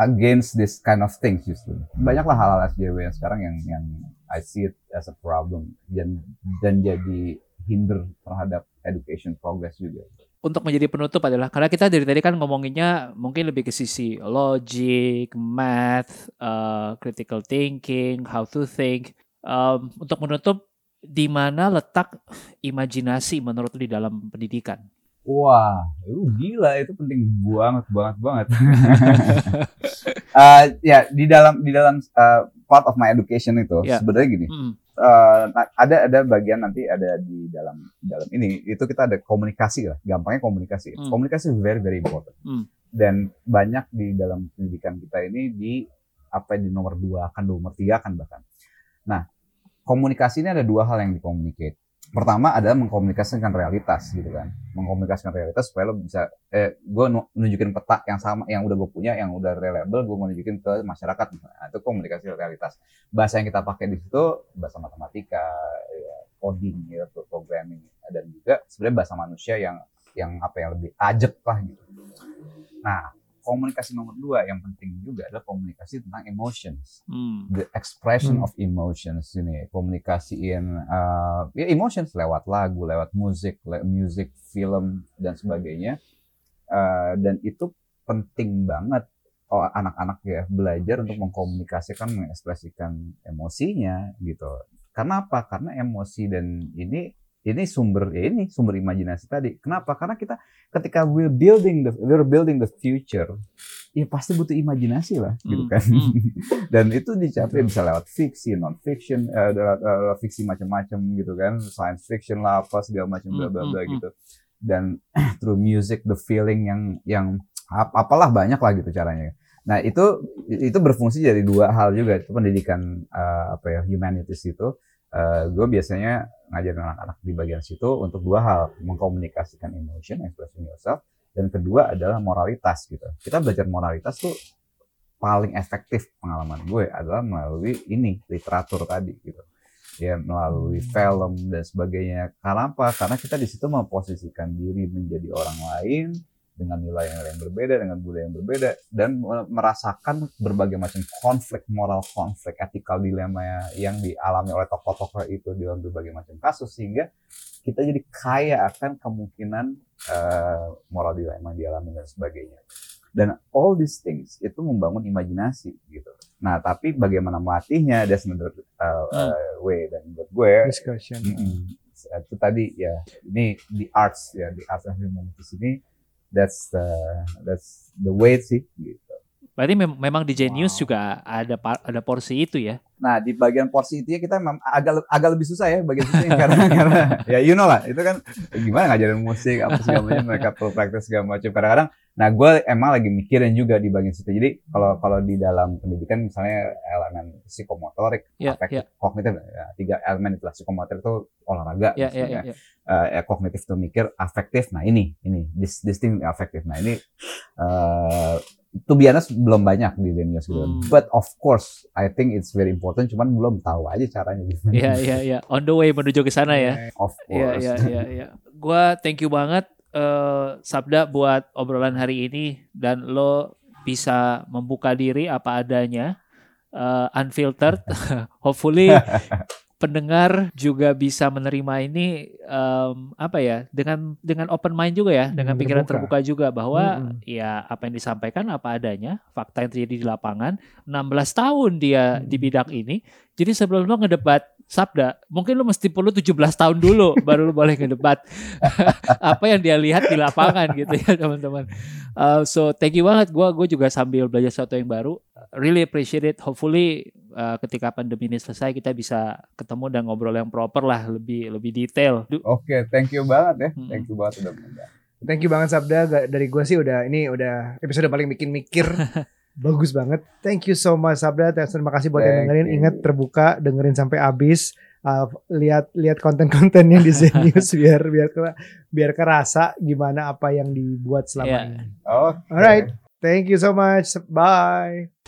against this kind of things justru. Banyaklah hal-hal S J W yang sekarang yang yang I see it as a problem dan dan jadi hinder terhadap education progress juga. Untuk menjadi penutup adalah karena kita dari tadi kan ngomonginnya mungkin lebih ke sisi logic, math, uh, critical thinking, how to think. Um, untuk menutup, di mana letak imajinasi menurut di dalam pendidikan? Wah, lu gila itu penting banget banget banget. uh, ya di dalam di dalam uh, part of my education itu yeah. Sebenarnya gini, mm. uh, ada ada bagian nanti ada di dalam dalam ini itu kita ada komunikasi lah, gampangnya komunikasi. Mm. Komunikasi very very important mm. dan banyak di dalam pendidikan kita ini di apa di nomor dua kan nomor tiga kan bahkan. Nah komunikasi ini ada dua hal yang dikomunikasi. Pertama adalah mengkomunikasikan realitas gitu kan, mengkomunikasikan realitas supaya lo bisa, eh, gue nunjukin peta yang sama, yang udah gue punya, yang udah reliable, gue mau nunjukin ke masyarakat misalnya. Nah, itu komunikasi realitas. Bahasa yang kita pakai di situ bahasa matematika, ya, coding, ya, programming, dan juga sebenarnya bahasa manusia yang yang apa yang lebih ajek lah gitu. Nah, komunikasi nomor dua yang penting juga adalah komunikasi tentang emotions, hmm. the expression hmm. of emotions ini, komunikasiin uh, ya emotions lewat lagu, lewat musik, le- music, film dan sebagainya, uh, dan itu penting banget oh, anak-anak ya belajar untuk mengkomunikasikan, mengekspresikan emosinya gitu. Karena apa? Karena emosi dan ini. Ini sumber ya ini sumber imajinasi tadi. Kenapa? Karena kita ketika we're building the we're building the future ya pasti butuh imajinasi lah, gitu kan. Mm, mm. Dan itu dicapai bisa lewat fiksi, non fiction, eh, lewat fiksi macam-macam gitu kan, science fiction lah, apa segala macam, bla bla bla gitu. Dan through music, the feeling yang yang ap- apalah banyak lah gitu caranya. Nah itu itu berfungsi jadi dua hal juga. Itu pendidikan uh, apa ya humanities itu. Uh, gue biasanya ngajarin anak-anak di bagian situ untuk dua hal, mengkomunikasikan emotion, expressing yourself, dan kedua adalah moralitas gitu. Kita belajar moralitas tuh paling efektif pengalaman gue adalah melalui ini, literatur tadi gitu. Ya melalui film dan sebagainya. Karena apa? Karena kita di situ memposisikan diri menjadi orang lain dengan nilai yang berbeda, dengan budaya yang berbeda, dan merasakan berbagai macam konflik moral, konflik etikal, dilema yang dialami oleh tokoh-tokoh itu dalam berbagai macam kasus, sehingga kita jadi kaya akan kemungkinan uh, moral dilema yang dialami dan sebagainya. Dan all these things itu membangun imajinasi gitu. Nah, tapi bagaimana melatihnya, that's another uh, uh, way. Dan buat gue, discussion. Itu tadi ya, ini the arts ya, the arts and humanities ini. That's the that's the way sih gitu. Berarti mem- memang di Zenius wow. juga ada par- ada porsi itu ya. Nah, di bagian porsi itu ya kita mem- agak agak lebih susah ya bagian itu karena karena ya you know lah, itu kan gimana ngajarin musik apa segala macam, mereka perlu praktis segala macam. Kadang-kadang nah gue emang lagi mikirin juga di bagian situ. Jadi kalau kalau di dalam pendidikan misalnya elemen psikomotorik, yeah, afektif, yeah. kognitif, ya, tiga elemen itulah. Psikomotorik itu olahraga, yeah, misalnya. Yeah, yeah, yeah. Uh, kognitif itu mikir, afektif. Nah ini ini this, this thing afektif. Nah ini uh, itu biasanya belum banyak di Zenius gitu. Hmm. But of course, I think it's very important. Cuman belum tahu aja caranya gimana. Iya iya iya. On the way menuju ke sana ya. Of course. Iya iya iya. Gua thank you banget. Uh, Sabda buat obrolan hari ini, dan lo bisa membuka diri apa adanya, uh, unfiltered. Hopefully pendengar juga bisa menerima ini um, apa ya dengan dengan open mind juga ya, dengan terbuka. Pikiran terbuka juga bahwa mm-hmm. ya apa yang disampaikan apa adanya, fakta yang terjadi di lapangan. enam belas tahun dia mm-hmm. di bidang ini, jadi sebelum lo ngedebat Sabda, mungkin lu mesti perlu tujuh belas tahun dulu baru lu boleh ngedebat apa yang dia lihat di lapangan gitu ya teman-teman. Uh, so thank you banget, gue gue juga sambil belajar sesuatu yang baru. Really appreciate it. Hopefully uh, ketika pandemi ini selesai kita bisa ketemu dan ngobrol yang proper lah, lebih lebih detail. Oke, okay, thank you banget ya, hmm. thank you banget udah mengundang. Thank you banget Sabda, dari gue sih udah ini udah episode paling bikin mikir. Bagus banget. Thank you so much Sabda. Terima kasih buat Thank yang dengerin. Ingat terbuka, dengerin sampai habis. Uh, lihat lihat konten-kontennya di Zenius biar biar biar kerasa gimana apa yang dibuat selama yeah. ini. Okay. Alright. Thank you so much. Bye.